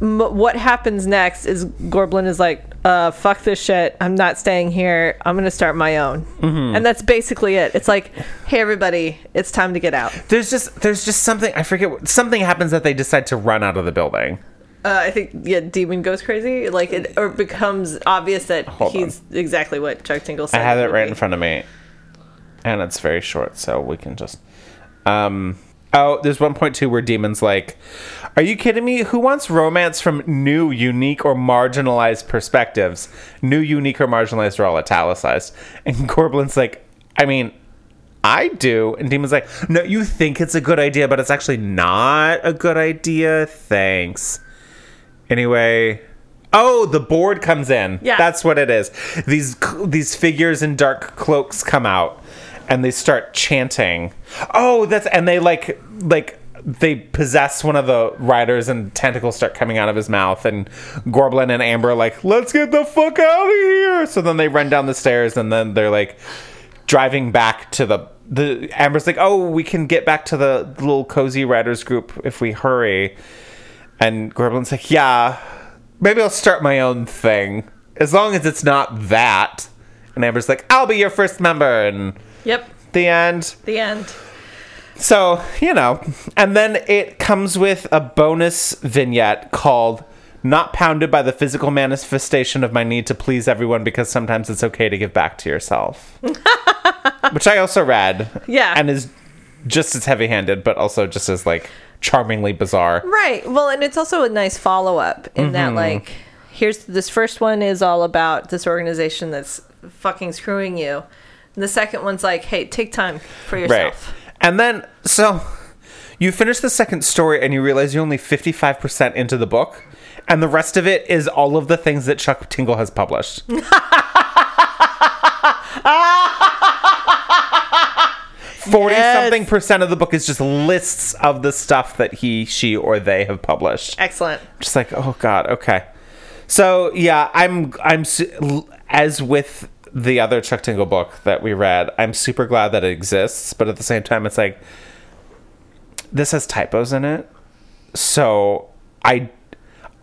m- what happens next is Gorblin is like, uh, fuck this shit. I'm not staying here. I'm going to start my own. Mm-hmm. And that's basically it. It's like, hey, everybody, it's time to get out. There's just there's just something, I forget, what, something happens that they decide to run out of the building. Uh, I think, yeah, Demon goes crazy. Like, it or becomes obvious that Hold he's on. exactly what Chuck Tingle said. I have it right be. in front of me. And it's very short, so we can just... Um, oh, there's one point two where Demon's like, are you kidding me? Who wants romance from new, unique, or marginalized perspectives? New, unique, or marginalized are all italicized. And Gorblin's like, I mean, I do. And Demon's like, no, you think it's a good idea, but it's actually not a good idea. Thanks. Anyway... Oh, the board comes in. Yeah. That's what it is. These these figures in dark cloaks come out, and they start chanting. Oh, that's... And they, like... like. They possess one of the riders, and tentacles start coming out of his mouth, and Gorblin and Amber are like, let's get the fuck out of here. So then they run down the stairs, and then they're like driving back to the the Amber's like, oh, we can get back to the little cozy riders group if we hurry. And Gorblin's like, yeah, maybe I'll start my own thing as long as it's not that. And Amber's like, I'll be your first member. And yep, the end the end So, you know, and then it comes with a bonus vignette called Not Pounded by the Physical Manifestation of My Need to Please Everyone Because Sometimes It's Okay to Give Back to Yourself. Which I also read. Yeah. And is just as heavy-handed, but also just as, like, charmingly bizarre. Right. Well, and it's also a nice follow-up in mm-hmm. that, like, here's this first one is all about this organization that's fucking screwing you. And the second one's like, hey, take time for yourself. Right. And then, so, you finish the second story and you realize you're only fifty-five percent into the book. And the rest of it is all of the things that Chuck Tingle has published. forty-something yes. percent of the book is just lists of the stuff that he, she, or they have published. Excellent. Just like, oh, God, okay. So, yeah, I'm, I'm as with... the other Chuck Tingle book that we read, I'm super glad that it exists, but at the same time, it's like, this has typos in it, so I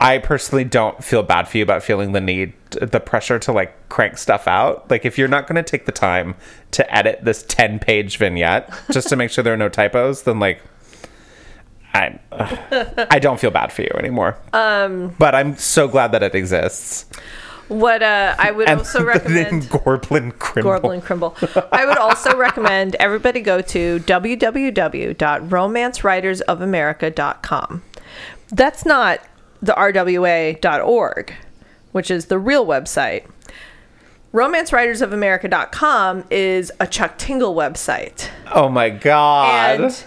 I personally don't feel bad for you about feeling the need, the pressure to, like, crank stuff out. Like, if you're not going to take the time to edit this ten-page vignette just to make sure there are no typos, then, like, I uh, I don't feel bad for you anymore. Um, but I'm so glad that it exists. What uh, I would and also recommend... Gorblin Crimble. Gorblin Crimble. I would also recommend everybody go to w w w dot romance writers of america dot com. That's not the r w a dot org, which is the real website. romance writers of america dot com is a Chuck Tingle website. Oh, my God. And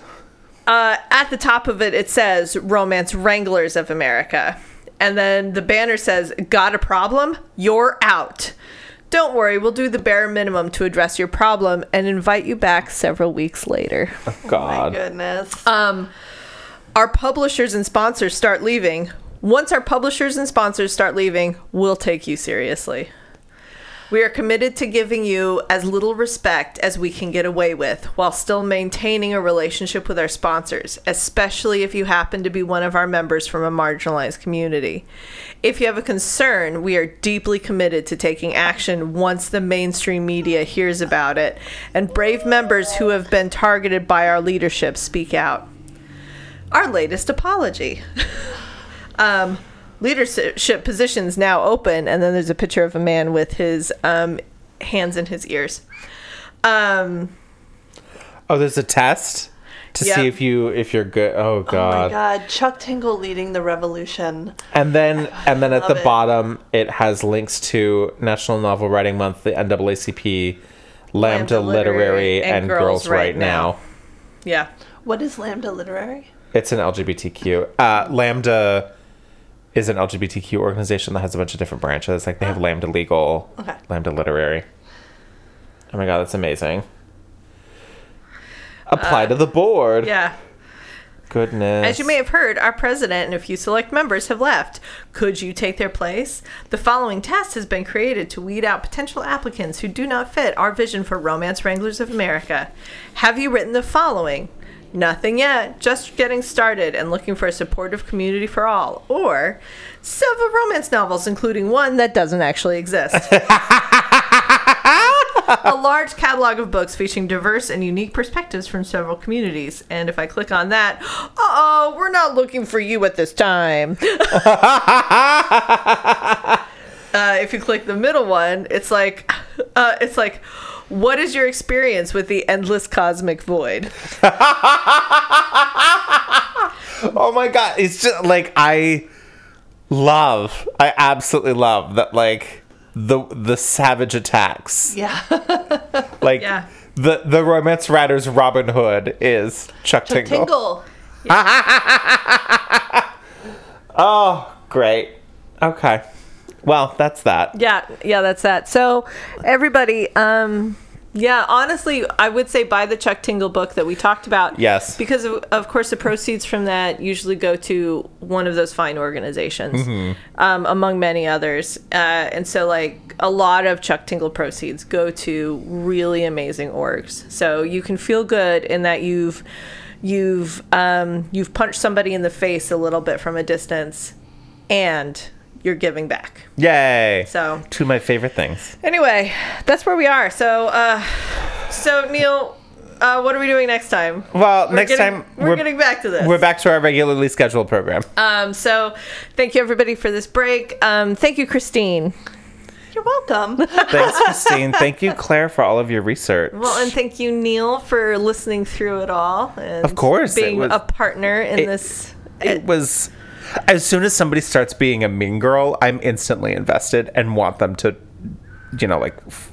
uh, at the top of it, it says Romance Wranglers of America. And then the banner says, got a problem? You're out. Don't worry, we'll do the bare minimum to address your problem and invite you back several weeks later. Oh, God. Oh, my goodness. Um, our publishers and sponsors start leaving. Once our publishers and sponsors start leaving, we'll take you seriously. We are committed to giving you as little respect as we can get away with while still maintaining a relationship with our sponsors, especially if you happen to be one of our members from a marginalized community. If you have a concern, we are deeply committed to taking action once the mainstream media hears about it, and brave members who have been targeted by our leadership speak out. Our latest apology. um... Leadership positions now open, and then there's a picture of a man with his um, hands in his ears. Um, oh, there's a test to yep. see if you if you're good. Oh God! Oh my God! Chuck Tingle leading the revolution. And then and then at the it. bottom, it has links to National Novel Writing Month, the N double A C P, Lambda, Lambda Literary, Literary, and, and Girls, Girls Right, Right Now. Now. Yeah. What is Lambda Literary? It's an L G B T Q. Uh, Lambda. Is an L G B T Q organization that has a bunch of different branches. Like, they have Lambda Legal, okay. Lambda Literary. Oh, my God, that's amazing. Apply uh, to the board. Yeah. Goodness. As you may have heard, our president and a few select members have left. Could you take their place? The following test has been created to weed out potential applicants who do not fit our vision for Romance Wranglers of America. Have you written the following? Nothing yet, just getting started and looking for a supportive community for all. Or several romance novels, including one that doesn't actually exist. A large catalog of books featuring diverse and unique perspectives from several communities. And if I click on that, uh-oh, we're not looking for you at this time. uh, if you click the middle one, it's like, uh, it's like, what is your experience with the endless cosmic void? Oh my God. It's just like, I love, I absolutely love that, like, the the savage attacks. Yeah. Like, yeah. the the Romance Writers Robin Hood is Chuck, Chuck Tingle. Tingle. Yeah. Oh, great. Okay. Well, that's that. Yeah, yeah, that's that. So, everybody, um, yeah, honestly, I would say buy the Chuck Tingle book that we talked about. Yes. Because, of, of course, the proceeds from that usually go to one of those fine organizations, mm-hmm. um, among many others. Uh, and so, like, a lot of Chuck Tingle proceeds go to really amazing orgs. So you can feel good in that you've you've um, you've punched somebody in the face a little bit from a distance, and you're giving back. Yay. So two of my favorite things. Anyway, that's where we are. So uh so Neil, uh what are we doing next time? Well, we're next getting, time we're, we're getting back to this. We're back to our regularly scheduled program. Um so thank you everybody for this break. Um thank you, Christine. You're welcome. Thanks, Christine. Thank you, Claire, for all of your research. Well, and thank you, Neil, for listening through it all, and of course being was, a partner in it, this it, it was as soon as somebody starts being a mean girl, I'm instantly invested and want them to, you know, like, f-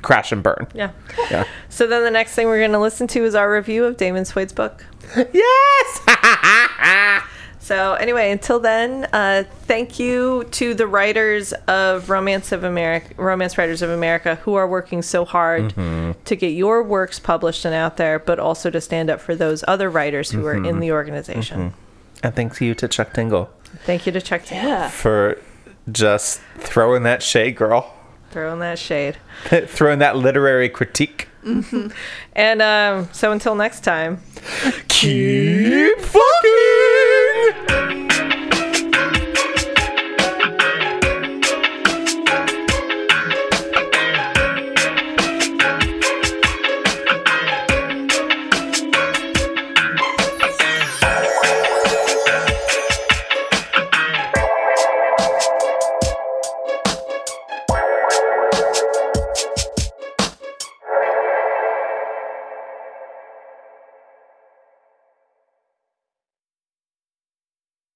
crash and burn. Yeah. Yeah. So then the next thing we're going to listen to is our review of Damon Suede's book. Yes! So anyway, until then, uh, thank you to the writers of Romance of America, Romance Writers of America, who are working so hard mm-hmm. to get your works published and out there, but also to stand up for those other writers who mm-hmm. are in the organization. Mm-hmm. And thank you to Chuck Tingle. Thank you to Chuck Tingle. Yeah. For just throwing that shade, girl. Throwing that shade. Throwing that literary critique. Mm-hmm. And um, so until next time. Keep